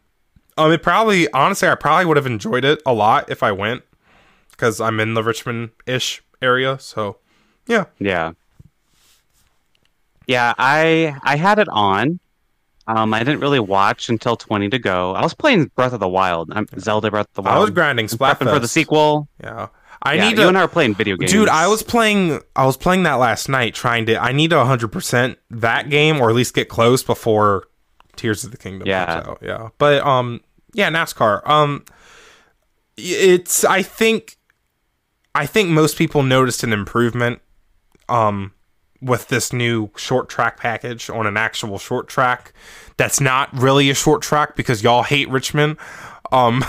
Um, it probably, honestly, I probably would have enjoyed it a lot if I went, because I'm in the Richmond-ish area. So, yeah, yeah, yeah. I I had it on. Um, I didn't really watch until twenty to go. I was playing Breath of the Wild, I'm, Zelda Breath of the Wild. I was grinding Splatfest for the sequel. Yeah, I yeah, need. You to, and I were playing video games, dude. I was playing. I was playing that last night, trying to. I need to one hundred percent that game, or at least get close before Tears of the Kingdom. Yeah, so, yeah. But um, yeah, NASCAR. Um, it's. I think. I think most people noticed an improvement. Um. With this new short track package on an actual short track that's not really a short track because y'all hate Richmond. Um,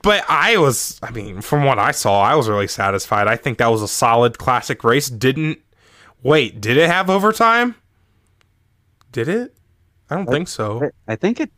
but I was, I mean, from what I saw, I was really satisfied. I think that was a solid classic race. Didn't, wait, did it have overtime? Did it? I don't I, think so. I think it,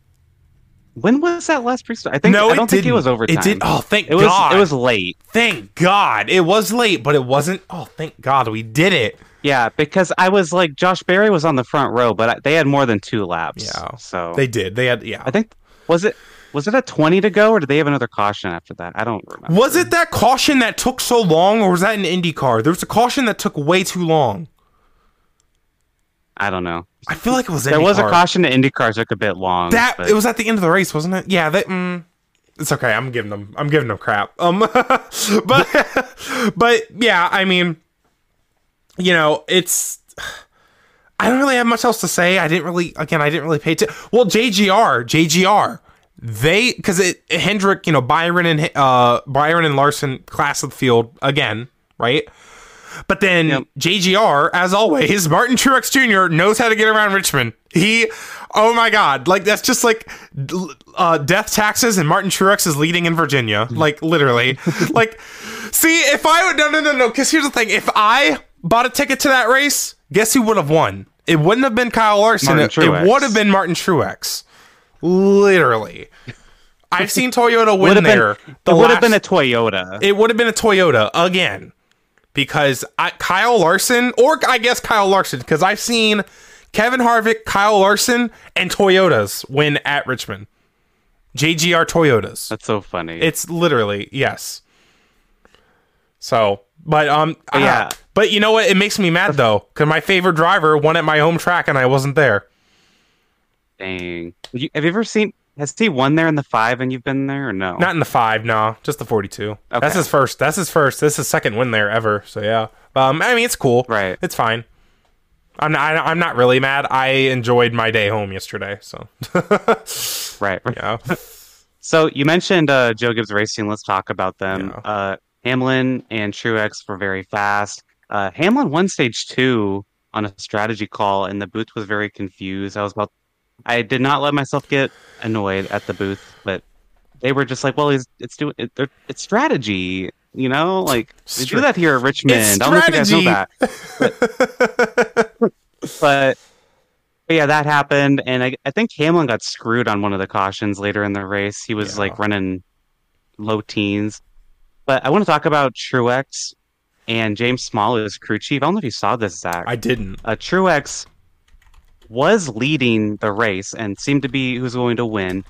when was that last pre-start? I think no, I don't it think didn't. It was overtime. It did. Oh, thank it God. Was, it was late. Thank God. It was late, but it wasn't. Oh, thank God we did it. Yeah, because I was like, Josh Berry was on the front row, but I, they had more than two laps. Yeah, so they did. They had. Yeah, I think was it was it at twenty to go, or did they have another caution after that? I don't remember. Was it that caution that took so long, or was that an IndyCar? There was a caution that took way too long. I don't know. I feel like it was IndyCar. There was a caution to IndyCar took a bit long. That but... it was at the end of the race, wasn't it? Yeah, that mm, it's okay. I'm giving them I'm giving them crap. Um but but yeah, I mean, you know, it's I don't really have much else to say. I didn't really again, I didn't really pay attention. Well, J G R, J G R. They cuz it Hendrick, you know, Byron and uh Byron and Larson class of the field again, right? But then yep. J G R, as always, Martin Truex Junior knows how to get around Richmond. He, oh my God, like that's just like uh, death taxes and Martin Truex is leading in Virginia. Like literally, like see if I would no no no no. Because here's the thing: if I bought a ticket to that race, guess who would have won? It wouldn't have been Kyle Larson. It, it would have been Martin Truex. Literally. I've seen Toyota win would've there. Been, the it would have been a Toyota. It would have been a Toyota again. Because I, Kyle Larson, or I guess Kyle Larson, because I've seen Kevin Harvick, Kyle Larson, and Toyotas win at Richmond. J G R Toyotas. That's so funny. It's literally, yes. So, but, um, but yeah. I, but you know what? It makes me mad, though, because my favorite driver won at my home track, and I wasn't there. Dang. You, have you ever seen... Has he won there in the five and you've been there or no? Not in the five, no. Just the forty-two. Okay. That's his first. That's his first. This is his second win there ever. So, yeah. Um, I mean, it's cool. Right. It's fine. I'm not, I'm not really mad. I enjoyed my day home yesterday. So, right. Yeah. So, you mentioned uh, Joe Gibbs Racing. Let's talk about them. Yeah. Uh, Hamlin and Truex were very fast. Uh, Hamlin won stage two on a strategy call, and the booth was very confused. I was about I did not let myself get annoyed at the booth, but they were just like, well, he's, it's doing it, it's strategy, you know, like they do that here at Richmond. I don't know if you guys know that. But, but But yeah, that happened, and I, I think Hamlin got screwed on one of the cautions later in the race. He was yeah. like running low teens. But I want to talk about Truex and James Small as crew chief. I don't know if you saw this, Zach. I didn't. Uh, Truex was leading the race and seemed to be who's going to win,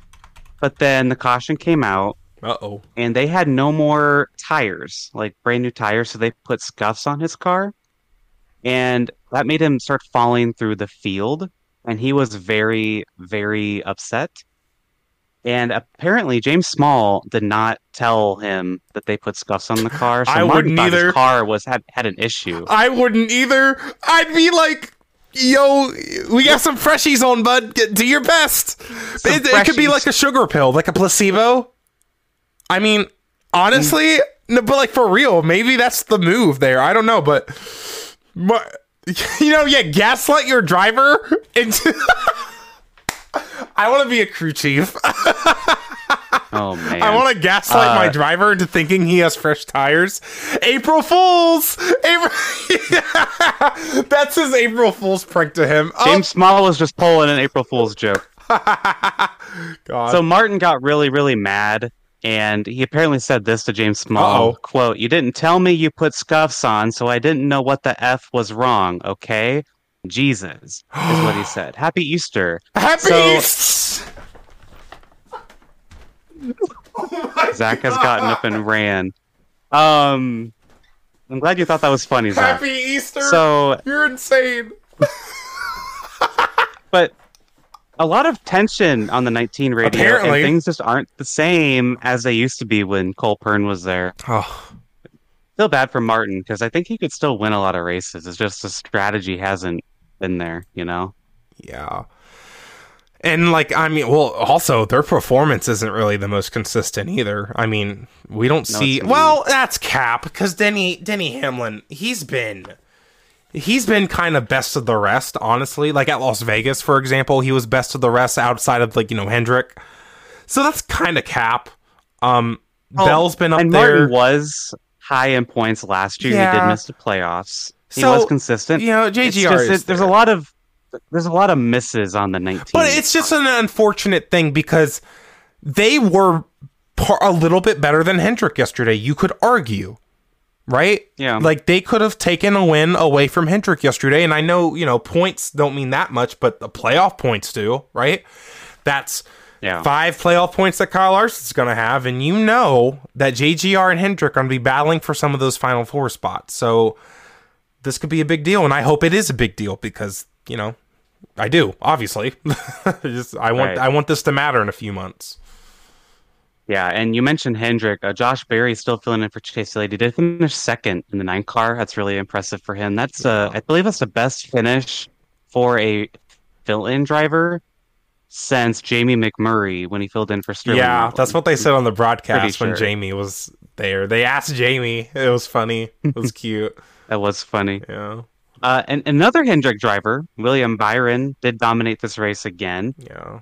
but then the caution came out. Uh oh. And they had no more tires, like brand new tires, so they put scuffs on his car, and that made him start falling through the field. And he was very, very upset. And apparently, James Small did not tell him that they put scuffs on the car. So I Martin wouldn't thought either. His car was had, had an issue. I wouldn't either. I'd be like, yo, we got some freshies on, bud. Get, do your best. It, it could be like a sugar pill, like a placebo. I mean, honestly, no, but like for real, maybe that's the move there. I don't know, but, but you know, yeah, gaslight your driver into. I want to be a crew chief. Oh man! I want to gaslight uh, my driver into thinking he has fresh tires. April Fools! April- yeah. That's his April Fools prank to him. James oh. Small was just pulling an April Fools joke. God. So Martin got really, really mad, and he apparently said this to James Small: Uh-oh. "Quote, you didn't tell me you put scuffs on, so I didn't know what the F was wrong. Okay." Jesus is what he said. Happy Easter. Happy so, Easter. Oh Zach has God. gotten up and ran. Um, I'm glad you thought that was funny, Zach. Happy Easter. So you're insane. But a lot of tension on the nineteen radio, apparently. And things just aren't the same as they used to be when Cole Pern was there. Oh. Feel bad for Martin because I think he could still win a lot of races. It's just the strategy hasn't been there, you know? Yeah. And, like, I mean, well, also, their performance isn't really the most consistent either. I mean, we don't no, see... Well, that's cap because Denny, Denny Hamlin, he's been... He's been kind of best of the rest, honestly. Like, at Las Vegas, for example, he was best of the rest outside of, like, you know, Hendrick. So that's kind of cap. Um, oh, Bell's been up and there. Martin was... high in points last year. Yeah. He did miss the playoffs. He so, was consistent. You know, J G R. It's just, is it, there's there. a lot of there's a lot of misses on the nineteen. But it's just an unfortunate thing because they were par- a little bit better than Hendrick yesterday. You could argue, right? Yeah. Like they could have taken a win away from Hendrick yesterday. And I know you know points don't mean that much, but the playoff points do, right? That's. Yeah. Five playoff points that Kyle Larson's going to have, and you know that J G R and Hendrick are going to be battling for some of those Final Four spots. So this could be a big deal, and I hope it is a big deal because, you know, I do, obviously. Just, I want right. I want this to matter in a few months. Yeah, and you mentioned Hendrick. Uh, Josh Berry still filling in for Chase Elliott. He did finish second in the nine car. That's really impressive for him. That's uh, yeah. I believe that's the best finish for a fill-in driver since Jamie McMurray when he filled in for Sterling. Yeah, that's what they said on the broadcast sure. when Jamie was there. They asked Jamie. It was funny. It was cute. That was funny. Yeah. Uh, and another Hendrick driver, William Byron, did dominate this race again. Yeah.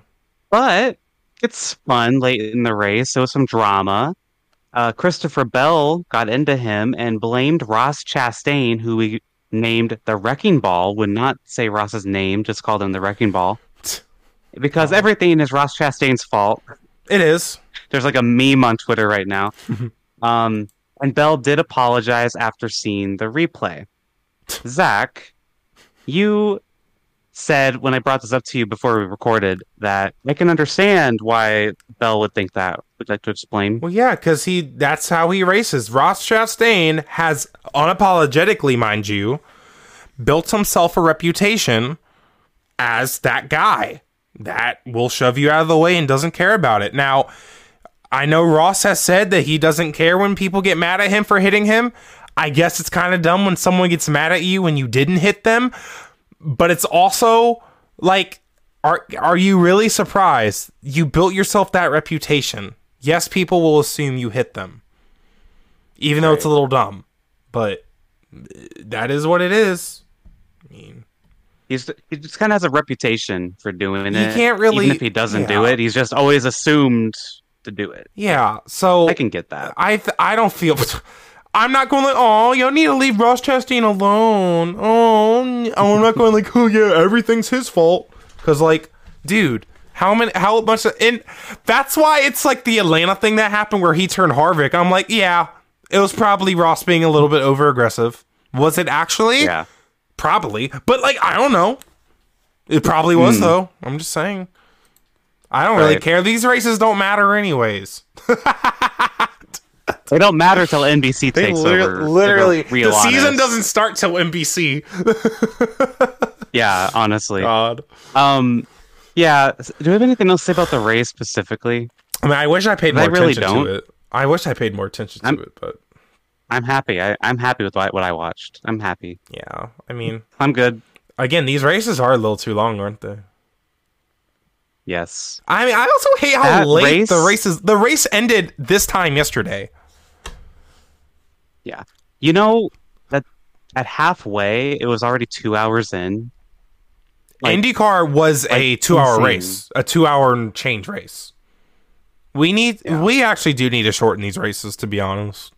But it's fun late in the race. There was some drama. Uh, Christopher Bell got into him and blamed Ross Chastain, who we named the Wrecking Ball. Would not say Ross's name, just called him the Wrecking Ball. Because everything is Ross Chastain's fault. It is. There's like a meme on Twitter right now. um, and Bell did apologize after seeing the replay. Zach, you said when I brought this up to you before we recorded that I can understand why Bell would think that. Would you like to explain? Well, yeah, because he that's how he races. Ross Chastain has, unapologetically, mind you, built himself a reputation as that guy that will shove you out of the way and doesn't care about it. Now, I know Ross has said that he doesn't care when people get mad at him for hitting him. I guess it's kind of dumb when someone gets mad at you when you didn't hit them. But it's also like, are are you really surprised? You built yourself that reputation. Yes, people will assume you hit them. Even right. though it's a little dumb. But that is what it is. I mean... He's, he just kind of has a reputation for doing it. He can't really... Even if he doesn't yeah. do it, he's just always assumed to do it. Yeah, so... I can get that. I th- I don't feel... I'm not going like, oh, you need to leave Ross Chastain alone. Oh, I'm not going like, oh yeah, everything's his fault. Because, like, dude, how many, how much, and that's why it's like the Atlanta thing that happened where he turned Harvick. I'm like, yeah, it was probably Ross being a little bit over aggressive. Was it actually? Yeah. Probably. But, like, I don't know. It probably was, mm. though. I'm just saying. I don't right. really care. These races don't matter anyways. They don't matter till N B C they takes li- over. Literally, real the honest. Season doesn't start till N B C. Yeah, honestly. God. Um, yeah. Do we have anything else to say about the race specifically? I mean, I wish I paid more I really attention don't. to it. I wish I paid more attention to I'm, it, but I'm happy. I, I'm happy with what I watched. I'm happy. Yeah, I mean, I'm good. Again, these races are a little too long, aren't they? Yes. I mean, I also hate how that late race, the races. The race ended this time yesterday. Yeah, you know that at halfway it was already two hours in. Like, IndyCar was like a two-hour race, a two-hour and change race. We need, yeah. we actually do need to shorten these races, to be honest.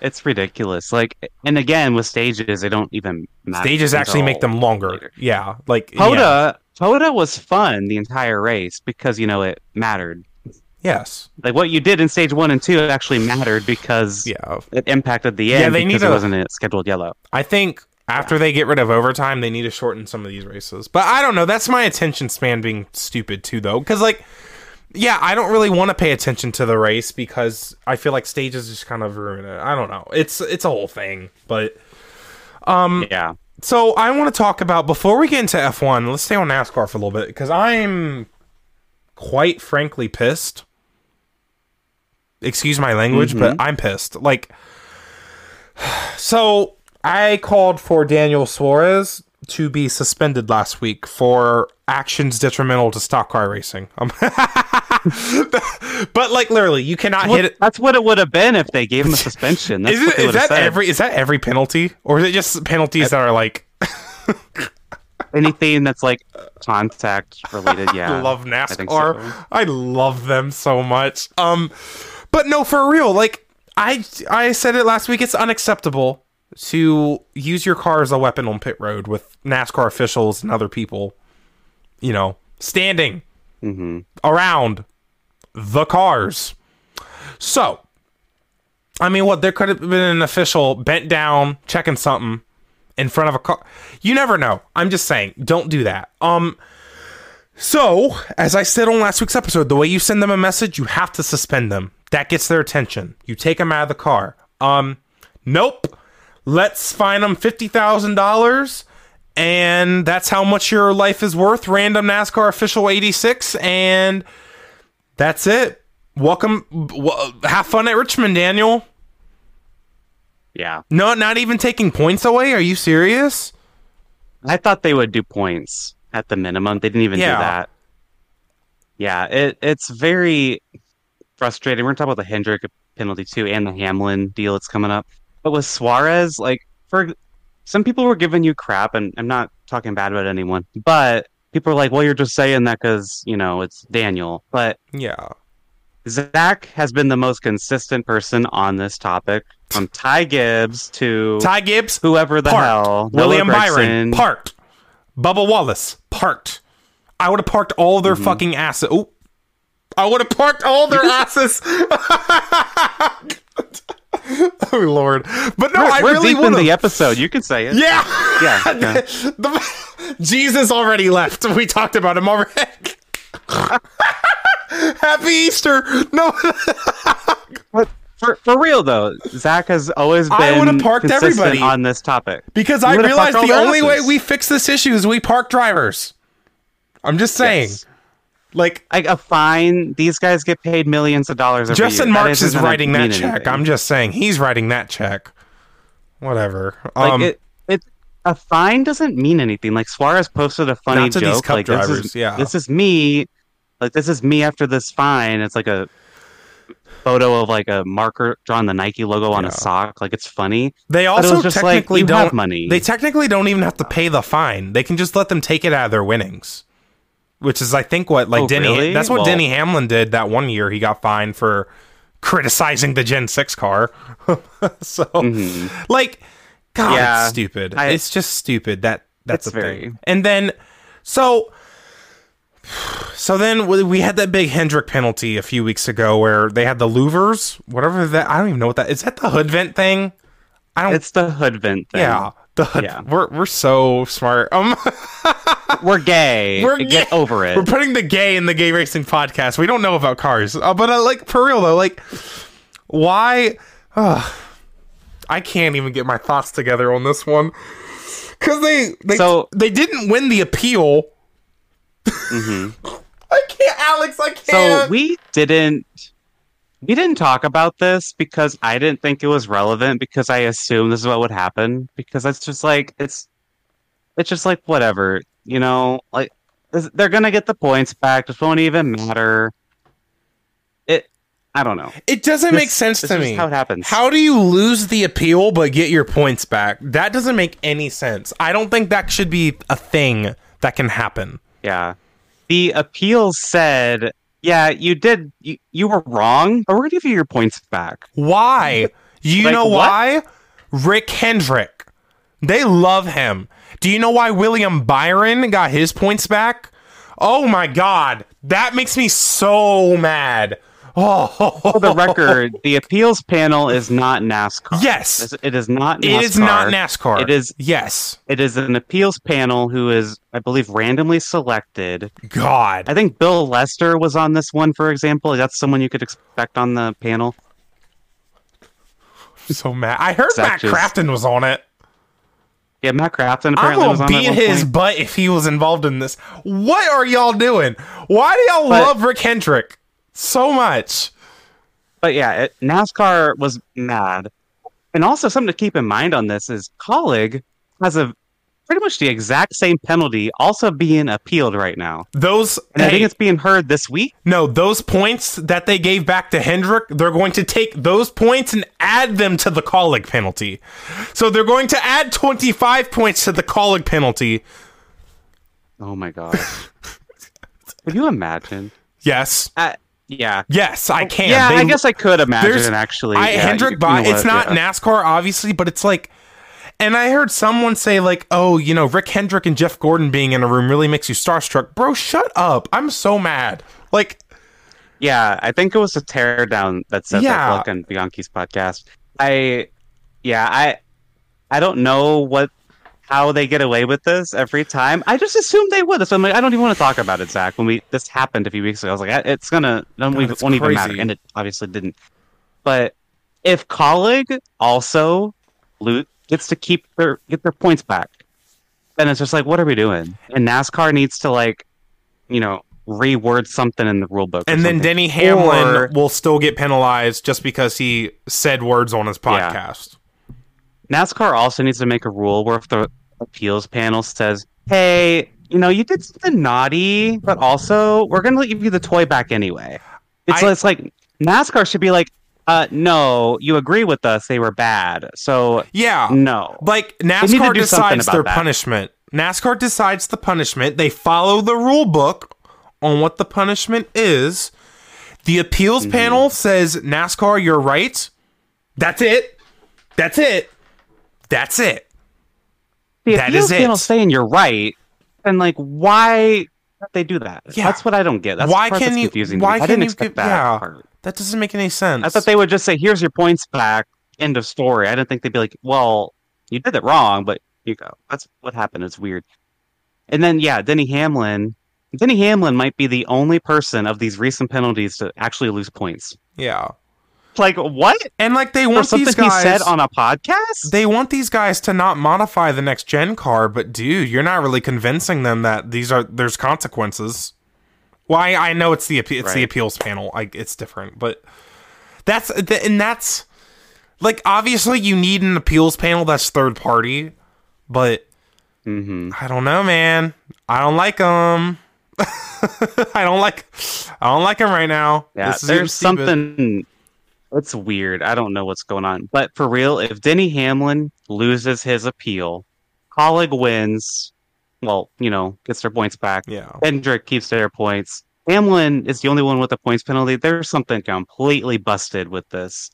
It's ridiculous. Like, and again with stages, they don't even matter. Stages actually make them longer. Later. Yeah, like Hoda. Toda was fun the entire race because, you know, it mattered. Yes. Like, what you did in stage one and two actually mattered because yeah. it impacted the end yeah, they because need to, it wasn't a scheduled yellow. I think after yeah. they get rid of overtime, they need to shorten some of these races. But I don't know. That's my attention span being stupid, too, though. Because, like, yeah, I don't really want to pay attention to the race because I feel like stages just kind of ruin it. I don't know. It's, it's a whole thing. But, um... yeah. So I want to talk about, before we get into F one, let's stay on NASCAR for a little bit, because I'm quite frankly pissed. Excuse my language, mm-hmm. but I'm pissed. Like, so I called for Daniel Suarez to be suspended last week for actions detrimental to stock car racing. Um, but, like, literally, you cannot well, hit it. That's what it would have been if they gave him a suspension. That's is, it, is that said. every is that every penalty, or is it just penalties I, that are like anything that's like contact related? Yeah, I love NASCAR. I, so. I love them so much. Um, but no, for real. Like I I said it last week. It's unacceptable to use your car as a weapon on pit road with NASCAR officials and other people, you know, standing mm-hmm. around the cars. So, I mean, what, there could have been an official bent down, checking something in front of a car. You never know. I'm just saying, don't do that. Um, so, as I said on last week's episode, the way you send them a message, you have to suspend them. That gets their attention. You take them out of the car. Um, nope. Let's fine them fifty thousand dollars, and that's how much your life is worth. Random NASCAR official eighty-six, and that's it. Welcome. W- have fun at Richmond, Daniel. Yeah. No, not even taking points away? Are you serious? I thought they would do points at the minimum. They didn't even yeah. do that. Yeah, it, it's very frustrating. We're going to talk about the Hendrick penalty, too, and the Hamlin deal that's coming up. But with Suarez, like, for some people were giving you crap, and I'm not talking bad about anyone, but people are like, well, you're just saying that because, you know, it's Daniel. But yeah, Zach has been the most consistent person on this topic, from Ty Gibbs to Ty Gibbs, whoever the part. hell, William Byron, parked, Bubba Wallace, parked. I would have parked all their mm-hmm. fucking asses. Oh, I would have parked all their asses. Oh Lord! But no, we're, I we're really deep in the episode. You can say it. Yeah, yeah. yeah. the, the, Jesus already left. We talked about him already. Happy Easter! No, but for for real though, Zach has always been. I would have parked everybody on this topic because I realized the only way we fix this issue is we park drivers. I'm just saying. Yes. Like, like a fine, these guys get paid millions of dollars every year. Justin Marks is writing that check. I'm just saying, he's writing that check. Whatever. Like um, it, it, a fine doesn't mean anything. Like Suarez posted a funny joke. Like this is, yeah. this is me. Like this is me after this fine. It's like a photo of like a marker drawing the Nike logo on yeah. a sock. Like it's funny. They also technically like, don't have money. They technically don't even have to pay the fine. They can just let them take it out of their winnings. Which is, I think, what like oh, Denny. Really? That's what well, Denny Hamlin did that one year. He got fined for criticizing the Gen six car. so, mm-hmm. like, God, yeah, it's stupid. I, it's just stupid. That that's a very thing. And then, so So then we had that big Hendrick penalty a few weeks ago where they had the louvers, whatever that, I don't even know what that is. That the hood vent thing? I don't. It's the hood vent thing. Yeah. The hood, yeah. We're we're so smart. Um, we're gay. We're gay. Get over it. We're putting the gay in the gay racing podcast. We don't know about cars, uh, but uh, like for real though, like why? Uh, I can't even get my thoughts together on this one because they they so, they didn't win the appeal. Mm-hmm. I can't, Alex. I can't. So we didn't. We didn't talk about this because I didn't think it was relevant because I assumed this is what would happen because that's just like, it's, it's just like, whatever, you know, like they're going to get the points back. This won't even matter. It, I don't know. It doesn't this, make sense to me. How it happens. How do you lose the appeal, but get your points back? That doesn't make any sense. I don't think that should be a thing that can happen. Yeah. The appeal said, yeah, you did. You, you were wrong, but we're going to give you your points back. Why? You like, know why? What? Rick Hendrick. They love him. Do you know why William Byron got his points back? Oh, my God. That makes me so mad. Oh, for the record, the appeals panel is not NASCAR. Yes. It is not NASCAR. It is not NASCAR. It is, yes. It is an appeals panel who is, I believe, randomly selected. God. I think Bill Lester was on this one, for example. That's someone you could expect on the panel. I'm so mad. I heard Matt Crafton was on it. Yeah, Matt Crafton apparently was on it. I will beat his point. butt if he was involved in this. What are y'all doing? Why do y'all but, love Rick Hendrick so much? But yeah, it, NASCAR was mad. And also something to keep in mind on this is Kaulig has a pretty much the exact same penalty also being appealed right now. Those and hey, I think it's being heard this week. No, those points that they gave back to Hendrick, they're going to take those points and add them to the Kaulig penalty. So they're going to add twenty-five points to the Kaulig penalty. Oh my God. Can you imagine? Yes. I, Yeah. Yes, I can. Yeah, they, I guess I could imagine, actually. I, yeah, Hendrick you, By, you know it's what, not yeah. NASCAR, obviously, but it's like... And I heard someone say, like, oh, you know, Rick Hendrick and Jeff Gordon being in a room really makes you starstruck. Bro, shut up. I'm so mad. Like... Yeah, I think it was a teardown that said yeah. that, look, on Bianchi's podcast. I... Yeah, I... I don't know what... how they get away with this every time. I just assumed they would. So I'm like, I don't even want to talk about it, Zach. When we this happened a few weeks ago, I was like, it's gonna no, God, it won't even matter, and it obviously didn't. But if Kaulig also gets to keep their get their points back, then it's just like, what are we doing? And NASCAR needs to, like, you know, reword something in the rule book. And then Denny Hamlin or, will still get penalized just because he said words on his podcast. Yeah. NASCAR also needs to make a rule where if the appeals panel says, hey, you know, you did something naughty, but also we're going to give you the toy back anyway. It's, I, it's like NASCAR should be like, uh, no, you agree with us. They were bad. So, yeah, no, like NASCAR decides their that. punishment. NASCAR decides the punishment. They follow the rule book on what the punishment is. The appeals mm-hmm. panel says, NASCAR, you're right. That's it. That's it. That's it. See, that is it. If people saying you're right, then like, why did they do that? Yeah. That's what I don't get. That's why the part can that's confusing you, why me. Can I didn't you expect get, that yeah, part. That doesn't make any sense. I thought they would just say, here's your points back, end of story. I didn't think they'd be like, well, you did it wrong, but you go. That's what happened. It's weird. And then, yeah, Denny Hamlin. Denny Hamlin might be the only person of these recent penalties to actually lose points. Yeah. Like, what? And like, they want these guys, he said on a podcast, they want these guys to not modify the next gen car, but dude, you're not really convincing them that these are there's consequences. Why? Well, I, I know it's the it's right. the appeals panel, like it's different, but that's and that's like obviously you need an appeals panel that's third party, but mm-hmm. I don't know, man. I don't like them. I don't like I don't like them right now. Yeah, this is there's something. It's weird. I don't know what's going on. But for real, if Denny Hamlin loses his appeal, Kaulig wins, well, you know, gets their points back. Yeah. Hendrick keeps their points. Hamlin is the only one with a points penalty. There's something completely busted with this.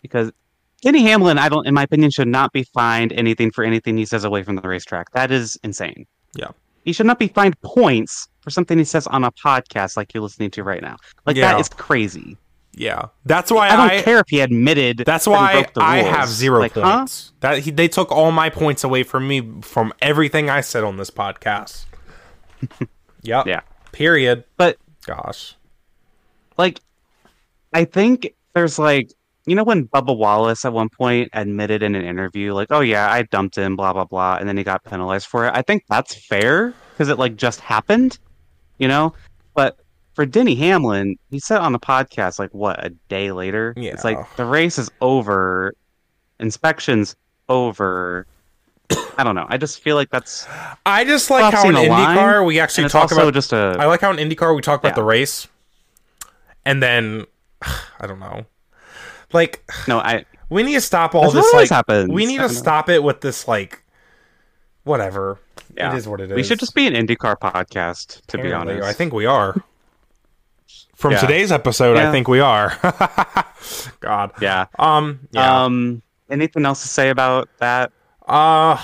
Because Denny Hamlin, I don't, in my opinion, should not be fined anything for anything he says away from the racetrack. That is insane. Yeah. He should not be fined points for for something he says on a podcast like you're listening to right now. Like, yeah. That is crazy. Yeah, that's why I don't I, care if he admitted. That's why that he I rules. have zero like, points. Huh? That he, they took all my points away from me from everything I said on this podcast. Yep. Yeah. Period. But gosh, like, I think there's like, you know, when Bubba Wallace at one point admitted in an interview, like, "Oh yeah, I dumped him," blah blah blah, and then he got penalized for it. I think that's fair because it like just happened, you know. But for Denny Hamlin, he said on the podcast, like, what, a day later? Yeah. It's like, the race is over. Inspection's over. I don't know. I just feel like that's... I just like how in IndyCar we actually talk about... Just a, I like how in IndyCar we talk about yeah. the race. And then... I don't know. Like... No, I... We need to stop all this, like... Happens. We need to stop it with this, like... Whatever. Yeah. It is what it is. We should just be an IndyCar podcast, to be honest. I think we are. From yeah. today's episode, yeah. I think we are. God. Yeah. Um, yeah. Um. Anything else to say about that? Uh,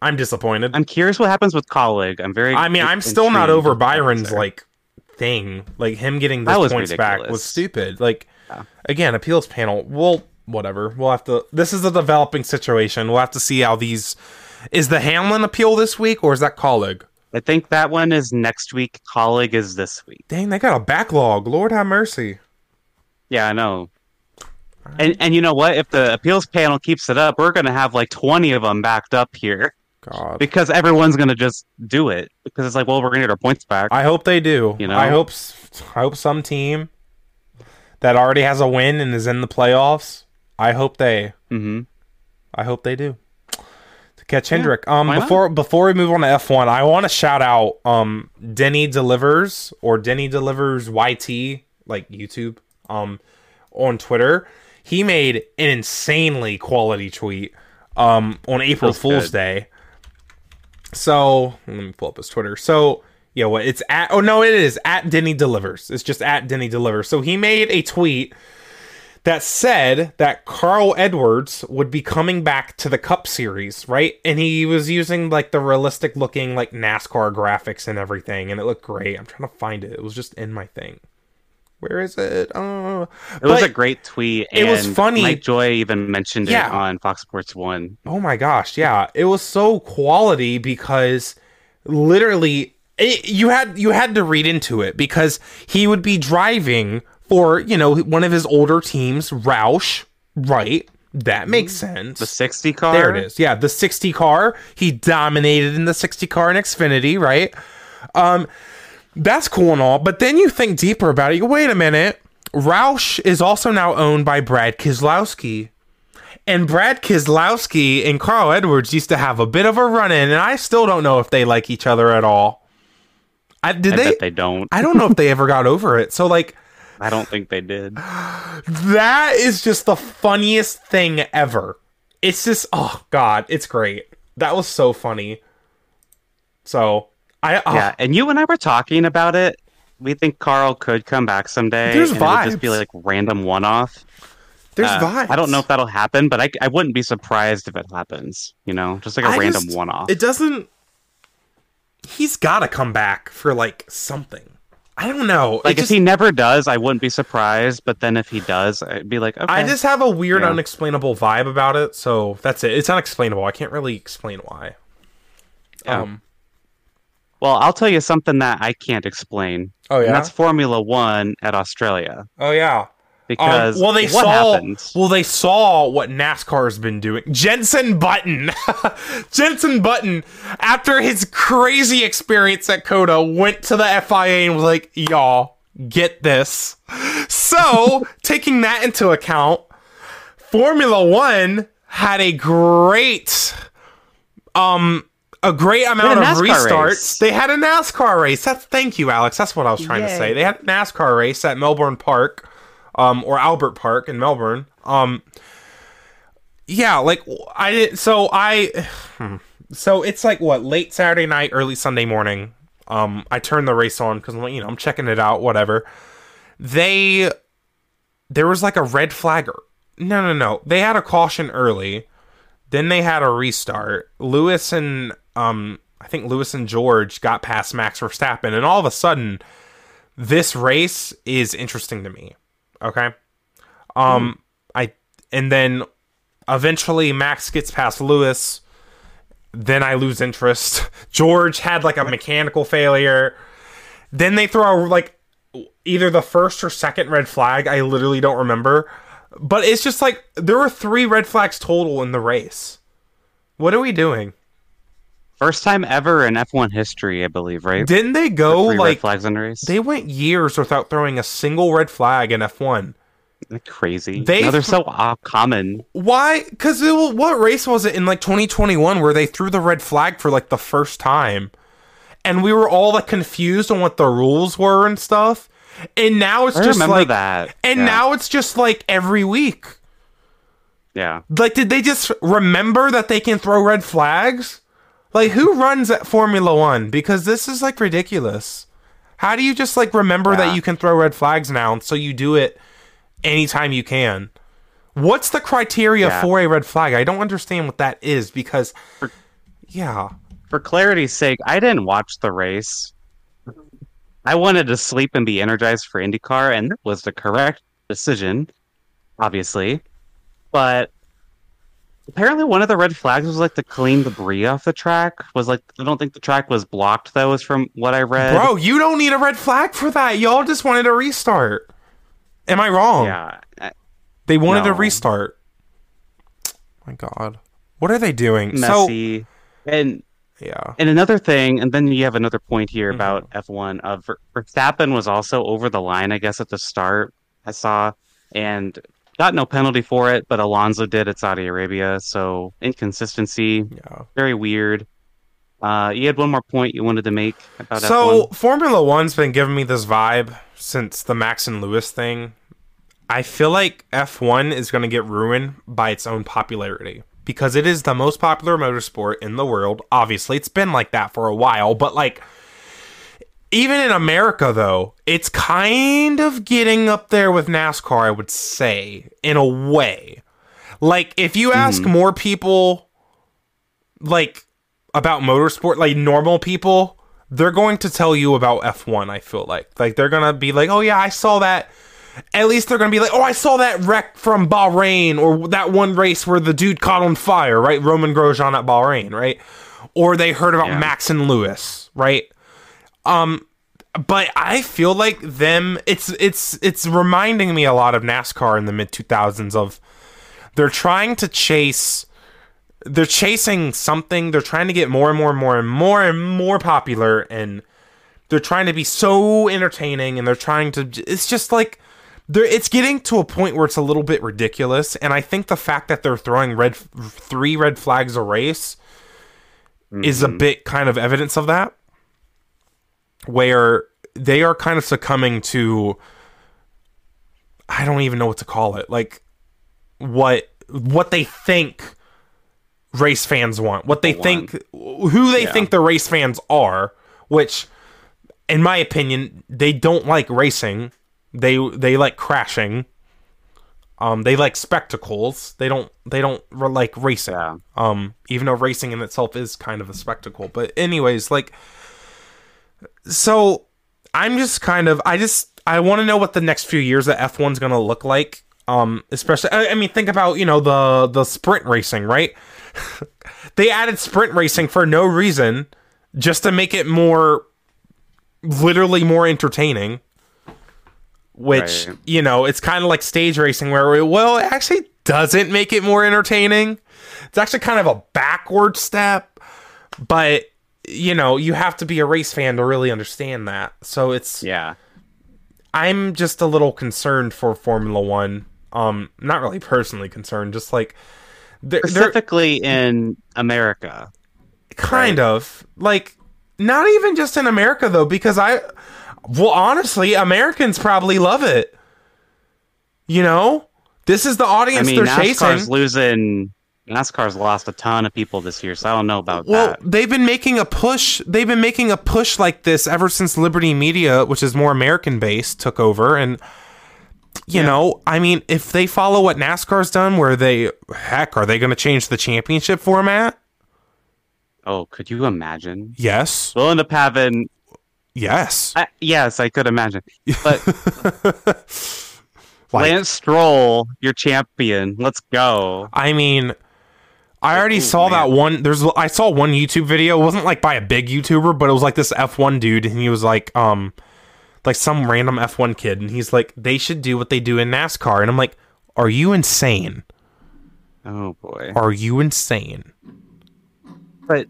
I'm disappointed. I'm curious what happens with Kaulig. I'm very. I mean, I'm still not over Byron's like thing. Like him getting those points back was stupid. Like yeah. again, appeals panel. Well, whatever. We'll have to. This is a developing situation. We'll have to see how these. Is the Hamlin appeal this week or is that Kaulig? I think that one is next week. Kaulig is this week. Dang, they got a backlog. Lord have mercy. Yeah, I know. Right. And and you know what? If the appeals panel keeps it up, we're going to have like twenty of them backed up here. God. Because everyone's going to just do it. Because it's like, well, we're going to get our points back. I hope they do. You know? I hope I hope some team that already has a win and is in the playoffs, I hope they mm-hmm. I hope they do. Catch yeah, Hendrick. Um, before not? before we move on to F one, I want to shout out um Denny Delivers or Denny Delivers Y T, like YouTube, um on Twitter. He made an insanely quality tweet um on April That's Fool's good. Day. So let me pull up his Twitter. So yeah, what it's at? Oh no, it is at Denny Delivers. It's just at Denny Delivers. So he made a tweet that said that Carl Edwards would be coming back to the Cup Series, right? And he was using, like, the realistic-looking, like, NASCAR graphics and everything, and it looked great. I'm trying to find it. It was just in my thing. Where is it? Oh. It but was a great tweet. It and was funny. Mike Joy even mentioned yeah. it on Fox Sports one. Oh, my gosh, yeah. It was so quality because literally it, you had you had to read into it because he would be driving... Or, you know, one of his older teams, Roush, right? That makes sense. The sixty car? There it is. Yeah, the sixty car. He dominated in the sixty car in Xfinity, right? Um, that's cool and all. But then you think deeper about it. You wait a minute. Roush is also now owned by Brad Keselowski. And Brad Keselowski and Carl Edwards used to have a bit of a run-in. And I still don't know if they like each other at all. I, did I they? Bet they don't. I don't know if they ever got over it. So, like... I don't think they did. That is just the funniest thing ever. It's just, oh, God, it's great. That was so funny. So, I... Oh. Yeah, and you and I were talking about it. We think Carl could come back someday. There's and vibes. It would just be like random one-off. There's uh, vibes. I don't know if that'll happen, but I, I wouldn't be surprised if it happens. You know? Just like a I random just, one-off. It doesn't... He's gotta come back for, like, something. I don't know. Like, just, if he never does, I wouldn't be surprised. But then if he does, I'd be like, okay. I just have a weird, yeah. unexplainable vibe about it. So that's it. It's unexplainable. I can't really explain why. Yeah. Um. Well, I'll tell you something that I can't explain. Oh, yeah? And that's Formula One at Australia. Oh, yeah. Because um, well, they what saw, happened? Well, they saw what NASCAR's been doing. Jenson Button. Jenson Button, after his crazy experience at COTA, went to the F I A and was like, y'all, get this. So, taking that into account, Formula One had a great... um. A great amount of restarts. Race. They had a NASCAR race. That's, thank you, Alex. That's what I was trying Yay. to say. They had a NASCAR race at Melbourne Park, um, or Albert Park in Melbourne. Um, yeah, like I did. So I, so it's like what, late Saturday night, early Sunday morning. Um, I turned the race on because, you know, I'm checking it out, whatever. They, there was like a red flagger. No, no, no. They had a caution early. Then they had a restart. Lewis and um I think Lewis and George got past Max Verstappen, and all of a sudden, this race is interesting to me. Okay, um, mm. I and then eventually Max gets past Lewis. Then I lose interest. George had like a mechanical failure. Then they throw like either the first or second red flag. I literally don't remember. But it's just like there were three red flags total in the race. What are we doing? First time ever in F one history, I believe, right? Didn't they go the three like red flags in the race? They went years without throwing a single red flag in F one. They're crazy. They no, they're so uh, common. Why? Because what race was it in like twenty twenty-one where they threw the red flag for like the first time, and we were all like confused on what the rules were and stuff. And now it's I just like that. And yeah. now it's just like every week. Yeah. Like, did they just remember that they can throw red flags? Like, who runs at Formula One? Because this is, like, ridiculous. How do you just, like, remember yeah. that you can throw red flags now, and so you do it anytime you can? What's the criteria yeah. for a red flag? I don't understand what that is, because, for, yeah. For clarity's sake, I didn't watch the race. I wanted to sleep and be energized for IndyCar, and that was the correct decision, obviously. But apparently one of the red flags was, like, to clean debris off the track. Was like I don't think the track was blocked, though, is from what I read. Bro, you don't need a red flag for that. Y'all just wanted a restart. Am I wrong? Yeah. I, they wanted no. a restart. Oh my God. What are they doing? Messy. So, and, yeah. and another thing, and then you have another point here mm-hmm. about F one. Uh, Ver- Verstappen was also over the line, I guess, at the start, I saw. And... got no penalty for it, but Alonso did at Saudi Arabia, so inconsistency, yeah. very weird. Uh, you had one more point you wanted to make about so, F one. Formula One's been giving me this vibe since the Max and Lewis thing. I feel like F one is going to get ruined by its own popularity, because it is the most popular motorsport in the world. Obviously, it's been like that for a while, but like... even in America, though, it's kind of getting up there with NASCAR, I would say, in a way. Like, if you ask mm-hmm. more people, like, about motorsport, like, normal people, they're going to tell you about F one, I feel like. Like, they're going to be like, oh, yeah, I saw that. At least they're going to be like, oh, I saw that wreck from Bahrain, or that one race where the dude caught on fire, right? Romain Grosjean at Bahrain, right? Or they heard about yeah. Max and Lewis, right? Um, but I feel like them, it's, it's, it's reminding me a lot of NASCAR in the mid two thousands of they're trying to chase, they're chasing something. They're trying to get more and more and more and more and more popular. And they're trying to be so entertaining, and they're trying to, it's just like they're, it's getting to a point where it's a little bit ridiculous. And I think the fact that they're throwing red, three red flags a race mm-hmm. is a bit kind of evidence of that. Where they are kind of succumbing to, I don't even know what to call it, like what what they think race fans want, what they think, who they yeah. think the race fans are, which, in my opinion, they don't like racing. They they like crashing. Um, they like spectacles. They don't they don't like racing. Yeah. Um, even though racing in itself is kind of a spectacle, but anyways, like. So, I'm just kind of... I just... I want to know what the next few years of F one's going to look like. Um, especially... I, I mean, think about, you know, the, the sprint racing, right? They added sprint racing for no reason. Just to make it more... literally more entertaining. Which, right. you know, it's kind of like stage racing where... We, well, it actually doesn't make it more entertaining. It's actually kind of a backward step. But... you know, you have to be a race fan to really understand that. So it's... yeah. I'm just a little concerned for Formula One. Um, not really personally concerned, just like... They're, specifically they're, in America. Kind right? of. Like, not even just in America, though, because I... well, honestly, Americans probably love it. You know? This is the audience I mean, they're NASCAR's chasing. NASCAR's losing... NASCAR's lost a ton of people this year, so I don't know about well, that. Well, they've been making a push. They've been making a push like this ever since Liberty Media, which is more American-based, took over. And, you yeah. know, I mean, if they follow what NASCAR's done, where they, heck, are they going to change the championship format? Oh, could you imagine? Yes. Willem Pavin. Yes. I, yes, I could imagine. But like, Lance Stroll, your champion. Let's go. I mean, I already Ooh, saw man. that one. There's I saw one YouTube video. It wasn't like by a big YouTuber, but it was like this F one dude, and he was like, um, like some random F one kid, and he's like, they should do what they do in NASCAR, and I'm like, are you insane? Oh boy, are you insane? But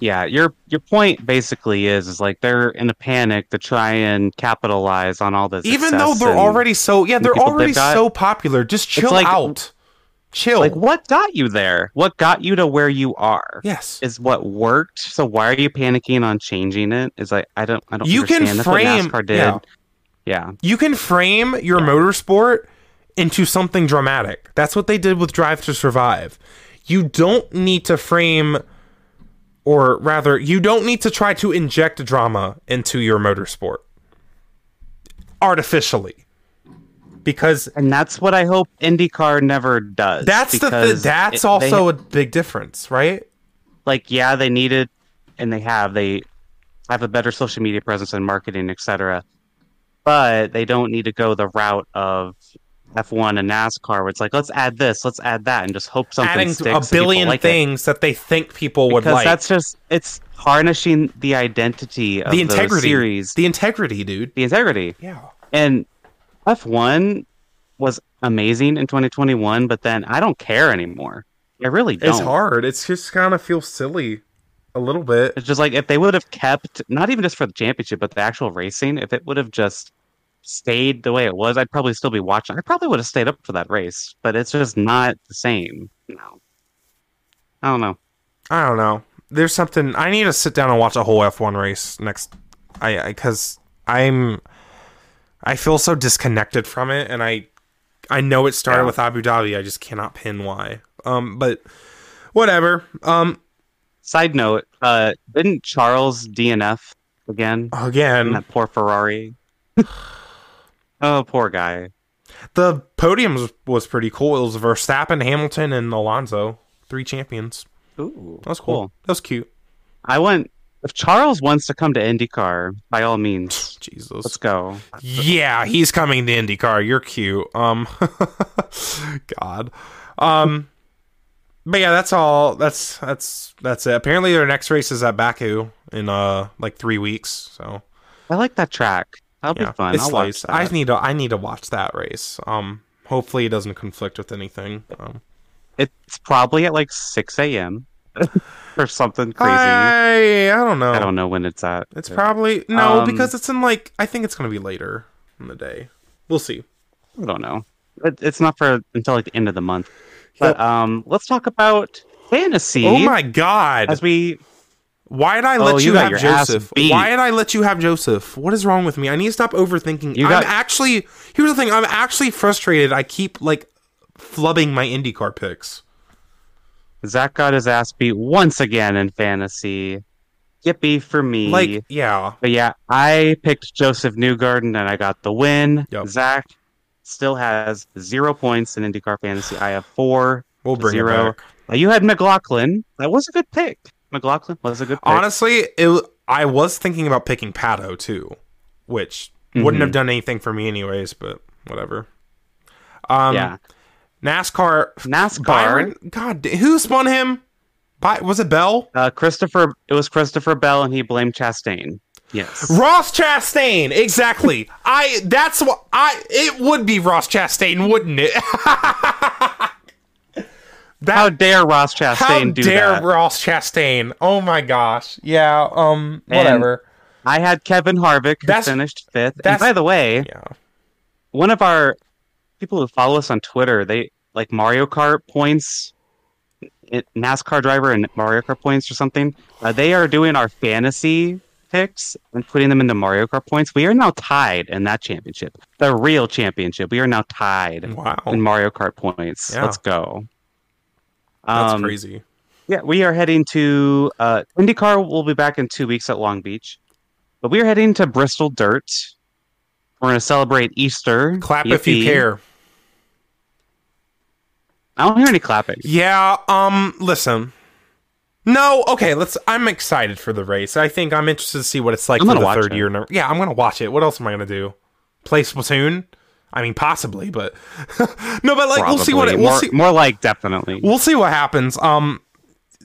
yeah, your your point basically is is like they're in a panic to try and capitalize on all this. Even though they're and, already so yeah, they're already got, so popular. Just chill like, out. Chill. Like, what got you there? What got you to where you are? Yes, is what worked. So why are you panicking on changing it? Is like I don't I don't. You understand. can That's frame what NASCAR did. Yeah. yeah, you can frame your yeah. motorsport into something dramatic. That's what they did with Drive to Survive. You don't need to frame. Or rather, you don't need to try to inject drama into your motorsport artificially, because and that's what I hope IndyCar never does. That's the th- that's it, also they, a big difference, right? Like, yeah, they needed and they have they have a better social media presence and marketing, et cetera. But they don't need to go the route of F one and NASCAR, where it's like, let's add this, let's add that, and just hope something Adding sticks. Adding a billion like things it. that they think people would because like. Because that's just, it's harnessing the identity of the integrity. series. The integrity, dude. The integrity. Yeah. And F one was amazing in twenty twenty-one, but then I don't care anymore. I really don't. It's hard. It's just kind of feels silly a little bit. It's just like, if they would have kept, not even just for the championship, but the actual racing, if it would have just stayed the way it was, I'd probably still be watching. I probably would have stayed up for that race, but it's just not the same. No. I don't know. I don't know. There's something. I need to sit down and watch a whole F one race next. I because I'm. I feel so disconnected from it, and I, I know it started yeah. with Abu Dhabi. I just cannot pin why. Um, but whatever. Um, side note. Uh, didn't Charles D N F again? Again. And that poor Ferrari. Oh, poor guy. The podium was, was pretty cool. It was Verstappen, Hamilton, and Alonso. Three champions. Ooh. That was cool. cool. That was cute. I want... If Charles wants to come to IndyCar, by all means. Jesus. Let's go. Yeah, he's coming to IndyCar. You're cute. Um, God. Um, but yeah, that's all. That's that's that's it. Apparently their next race is at Baku in uh like three weeks. So I like that track. That'll yeah, be fun. I'll watch that. I need to. I need to watch that race. Um, hopefully it doesn't conflict with anything. Um, it's probably at like six a.m. or something crazy. I, I don't know. I don't know when it's at. It's yeah. probably no um, because it's in like I think it's gonna be later in the day. We'll see. I don't know. It, it's not for until like the end of the month. But yep. um, let's talk about fantasy. Oh my god! As we. Why did I let oh, you, you have Joseph? Why did I let you have Joseph? What is wrong with me? I need to stop overthinking. You I'm got... actually... Here's the thing. I'm actually frustrated. I keep, like, flubbing my IndyCar picks. Zach got his ass beat once again in fantasy. Yippee for me. Like, yeah. But yeah, I picked Joseph Newgarden, and I got the win. Yep. Zach still has zero points in IndyCar fantasy. I have four. We'll bring zero. It back. You had McLaughlin. That was a good pick. McLaughlin was a good pick. Honestly, it, I was thinking about picking Pato, too, which mm-hmm. wouldn't have done anything for me anyways, but whatever. Um, yeah. NASCAR. NASCAR. Byron, God, who spun him? By, was it Bell? Uh, Christopher. It was Christopher Bell, and he blamed Chastain. Yes. Ross Chastain. Exactly. I. That's what I. It would be Ross Chastain, wouldn't it? That, how dare Ross Chastain how do dare that? Ross Chastain. Oh my gosh. Yeah, um whatever. And I had Kevin Harvick who that's, finished fifth. That's, and by the way, yeah. one of our people who follow us on Twitter, they like Mario Kart points, it, NASCAR driver and Mario Kart points or something. Uh, they are doing our fantasy picks and putting them into Mario Kart points. We are now tied in that championship. The real championship. We are now tied wow. in Mario Kart points. Yeah. Let's go. That's um, crazy. Yeah, we are heading to uh, IndyCar. We'll be back in two weeks at Long Beach, but we are heading to Bristol Dirt. We're going to celebrate Easter. Clap Yippee. If you care. I don't hear any clapping. Yeah. Um. Listen, No, okay, let's. I'm excited for the race. I think I'm interested to see what it's like I'm for the third it. year. Yeah, I'm going to watch it. What else am I going to do? Play Splatoon? I mean, possibly, but no, but like Probably. we'll see what it, we'll more, see. More like definitely. We'll see what happens. Um,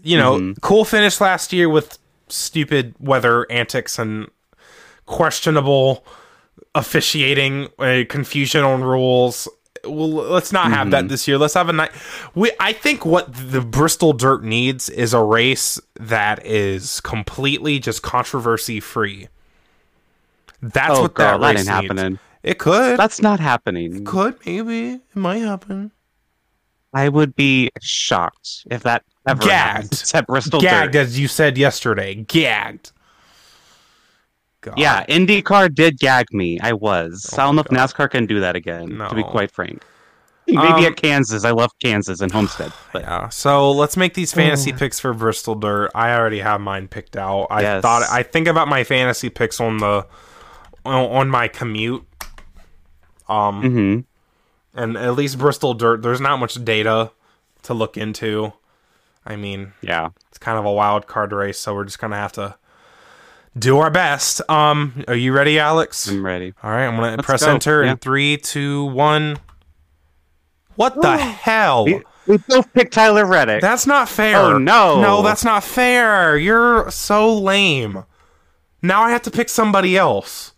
you know, mm-hmm. cool finish last year with stupid weather antics and questionable officiating, uh, confusion on rules. Well, let's not have mm-hmm. that this year. Let's have a night. We, I think what the Bristol Dirt needs is a race that is completely just controversy free. That's oh, what girl, that, that race ain't needs. Happening. It could. That's not happening. It could, maybe. It might happen. I would be shocked if that ever Gagged. happens at Bristol Gagged, Dirt. As you said yesterday. Gagged. God. Yeah, IndyCar did gag me. I was. Oh I don't know God. if NASCAR can do that again, no. to be quite frank. Maybe um, at Kansas. I love Kansas and Homestead. But. Yeah. So let's make these fantasy picks for Bristol Dirt. I already have mine picked out. I yes. thought I think about my fantasy picks on the on my commute. Um, mm-hmm. And at least Bristol Dirt, there's not much data to look into. I mean, yeah, it's kind of a wild card race, so we're just gonna have to do our best. Um, are you ready, Alex? I'm ready. All right, I'm gonna Let's press go. enter yeah. in three, two, one. What Ooh. the hell? We, we both picked Tyler Reddick. That's not fair. Oh no, no, that's not fair. You're so lame. Now I have to pick somebody else.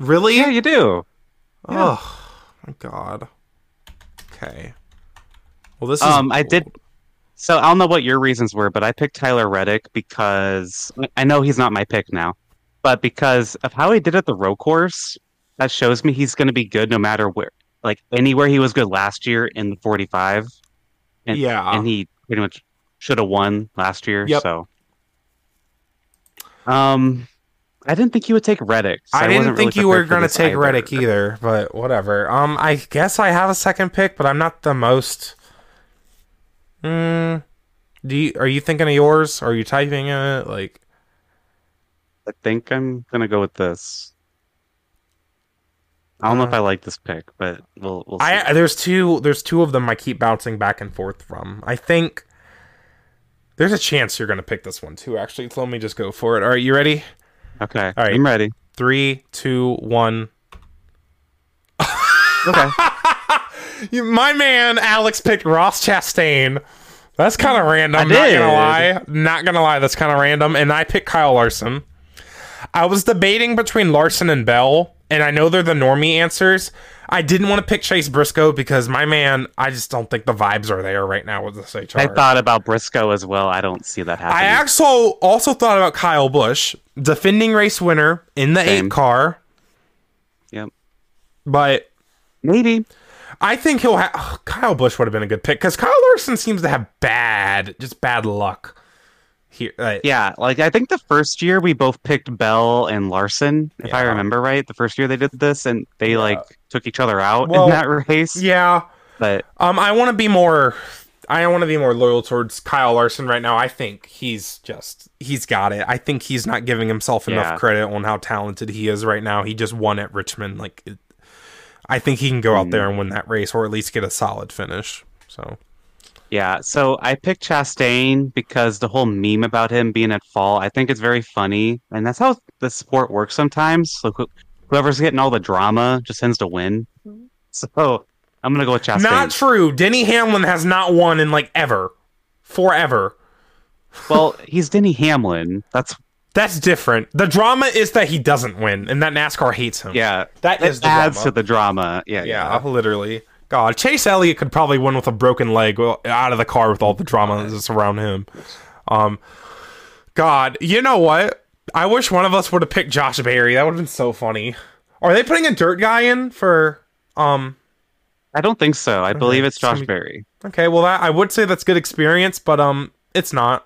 Really? Yeah, you do. Yeah. Oh my God. Okay. Well, this is um, I did. So I don't know what your reasons were, but I picked Tyler Reddick because I know he's not my pick now, but because of how he did at the road course, that shows me he's going to be good no matter where. Like anywhere he was good last year in the forty-five, and, yeah, and he pretty much should have won last year. Yep. So, um. I didn't think you would take Reddick. So I, I didn't think really you were going to take either. Reddick either, but whatever. Um, I guess I have a second pick, but I'm not the most. Mm, do you, are you thinking of yours? Are you typing it? Like, I think I'm going to go with this. I don't uh, know if I like this pick, but we'll. we'll see. I there's two. There's two of them I keep bouncing back and forth from. I think there's a chance you're going to pick this one too. Actually, so let me just go for it. All right, you ready? Okay. All right. I'm ready. Three, two, one. Okay. My man Alex picked Ross Chastain. That's kind of random. I Not did. gonna lie. Not gonna lie. That's kind of random. And I picked Kyle Larson. I was debating between Larson and Bell, and I know they're the normie answers. I didn't want to pick Chase Briscoe because my man, I just don't think the vibes are there right now with this H R. I thought about Briscoe as well. I don't see that happening. I also also thought about Kyle Busch, defending race winner in the Same. eight car. Yep. But maybe I think he'll have oh, Kyle Busch would have been a good pick because Kyle Larson seems to have bad, just bad luck. Here, right. Yeah, like I think the first year we both picked Bell and Larson, if yeah. I remember right. The first year they did this, and they yeah. like took each other out well, in that race. Yeah, but um, I want to be more. I want to be more loyal towards Kyle Larson right now. I think he's just he's got it. I think he's not giving himself enough yeah. credit on how talented he is right now. He just won at Richmond. Like, it, I think he can go out mm. there and win that race, or at least get a solid finish. So. Yeah, so I picked Chastain because the whole meme about him being at fall, I think it's very funny. And that's how the sport works sometimes. Like, whoever's getting all the drama just tends to win. So I'm going to go with Chastain. Not true. Denny Hamlin has not won in, like, ever. Forever. Well, he's Denny Hamlin. That's that's different. The drama is that he doesn't win, and that NASCAR hates him. Yeah, that, that is the adds drama. to the drama. Yeah, yeah, yeah. literally. God, Chase Elliott could probably win with a broken leg out of the car with all the drama that's around him. Um, God, you know what? I wish one of us would have picked Josh Berry. That would have been so funny. Are they putting a dirt guy in for... Um, I don't think so. I believe it's Josh Berry. Okay, well, that, I would say that's good experience, but um, it's not.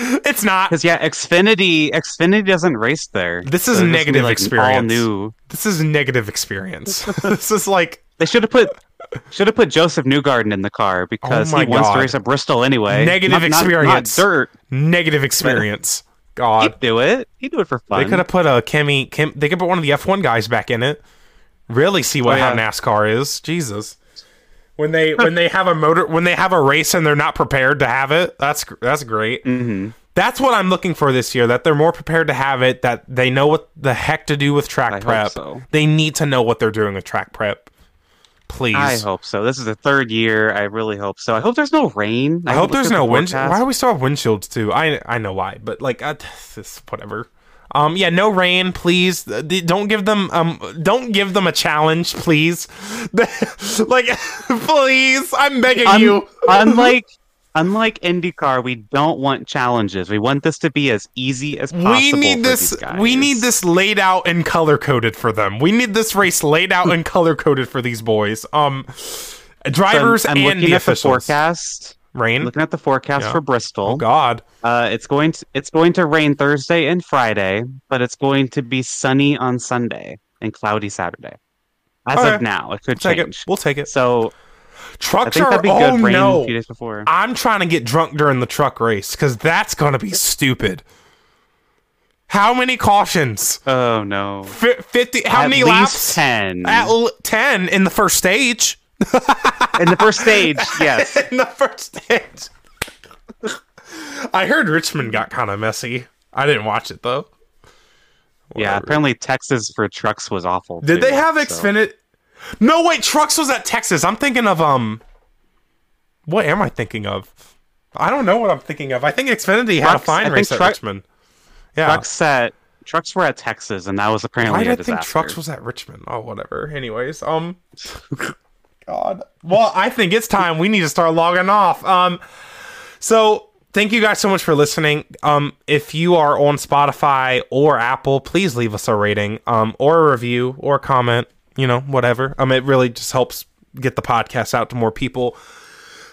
It's not because yeah Xfinity Xfinity doesn't race there. This is so negative like experience. All new. This is negative experience. This is like they should have put should have put Joseph Newgarden in the car because oh he God. wants to race at Bristol anyway. Negative not, experience. Not, not dirt. Negative experience. God, he'd do it. He'd do it for fun. They could have put a Kimmy. Kim, they could put one of the F one guys back in it. Really see what oh, yeah. how NASCAR is. Jesus. when they when they have a motor when they have a race and they're not prepared to have it. That's that's great. Mm-hmm. That's what I'm looking for this year, that they're more prepared to have it, that they know what the heck to do with track I prep. Hope so. They need to know what they're doing with track prep. Please. I hope so. This is the third year. I really hope so. I hope there's no rain. I, I hope there's no the wind. Why do we still have windshields too? I I know why, but like I, this whatever. Um, yeah, no rain, please. Don't give them um, don't give them a challenge, please. Like, please, I'm begging Un- you. Unlike unlike IndyCar, we don't want challenges. We want this to be as easy as possible. We need for this. These guys. We need this laid out and color coded for them. We need this race laid out and color coded for these boys. Um, drivers so I'm, I'm and the officials. The forecast. Rain. Looking at the forecast yeah. for Bristol. Oh God, uh, it's going to it's going to rain Thursday and Friday, but it's going to be sunny on Sunday and cloudy Saturday. As okay. of now, it could we'll change. Take it. We'll take it. So trucks I think are. Be good. Oh rain no! A few days before. I'm trying to get drunk during the truck race because that's going to be stupid. How many cautions? Oh no! F- Fifty. How at many least laps? Ten. At l- ten in the first stage. In the first stage, yes. In the first stage. I heard Richmond got kind of messy. I didn't watch it, though. Whatever. Yeah, apparently Texas for trucks was awful. Did too, they have so. Xfinity? No, wait, trucks was at Texas. I'm thinking of, um... What am I thinking of? I don't know what I'm thinking of. I think Xfinity trucks, had a fine I race at truck, Richmond. Yeah. Trucks at... Trucks were at Texas, and that was apparently Why a disaster. I think trucks was at Richmond. Oh, whatever. Anyways, um... God. Well, I think it's time we need to start logging off. Um, so thank you guys so much for listening. Um, if you are on Spotify or Apple, please leave us a rating, um, or a review or a comment, you know, whatever. Um, it really just helps get the podcast out to more people.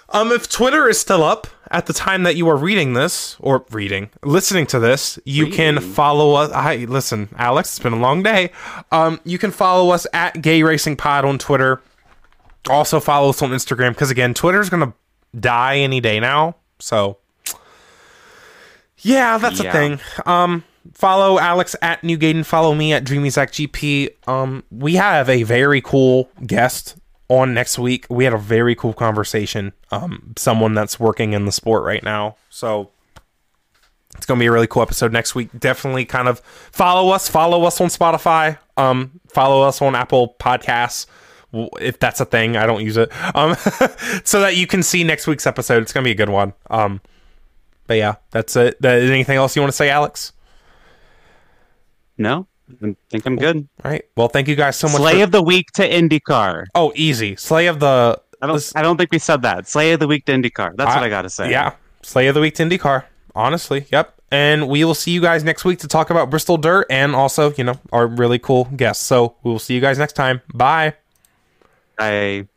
Um, if Twitter is still up at the time that you are reading this or reading, listening to this, you reading. can follow us. I listen, Alex, it's been a long day. Um, you can follow us at Gay Racing Pod on Twitter. Also follow us on Instagram, because again, Twitter's gonna die any day now. So yeah, that's yeah. a thing. Um, follow Alex at Newgarden. Follow me at DreamyZachGP. Um, we have a very cool guest on next week. We had a very cool conversation. Um, someone that's working in the sport right now. So it's gonna be a really cool episode next week. Definitely kind of follow us. Follow us on Spotify. Um, follow us on Apple Podcasts. If that's a thing, I don't use it. Um, so that you can see next week's episode. It's going to be a good one. Um, but yeah, that's it. That, anything else you want to say, Alex? No, I think I'm good. All right. Well, thank you guys so much. Slay for... of the week to IndyCar. Oh, easy. Slay of the... I don't, I don't think we said that. Slay of the week to IndyCar. That's I, what I got to say. Yeah. Slay of the week to IndyCar. Honestly. Yep. And we will see you guys next week to talk about Bristol Dirt and also, you know, our really cool guests. So we will see you guys next time. Bye. I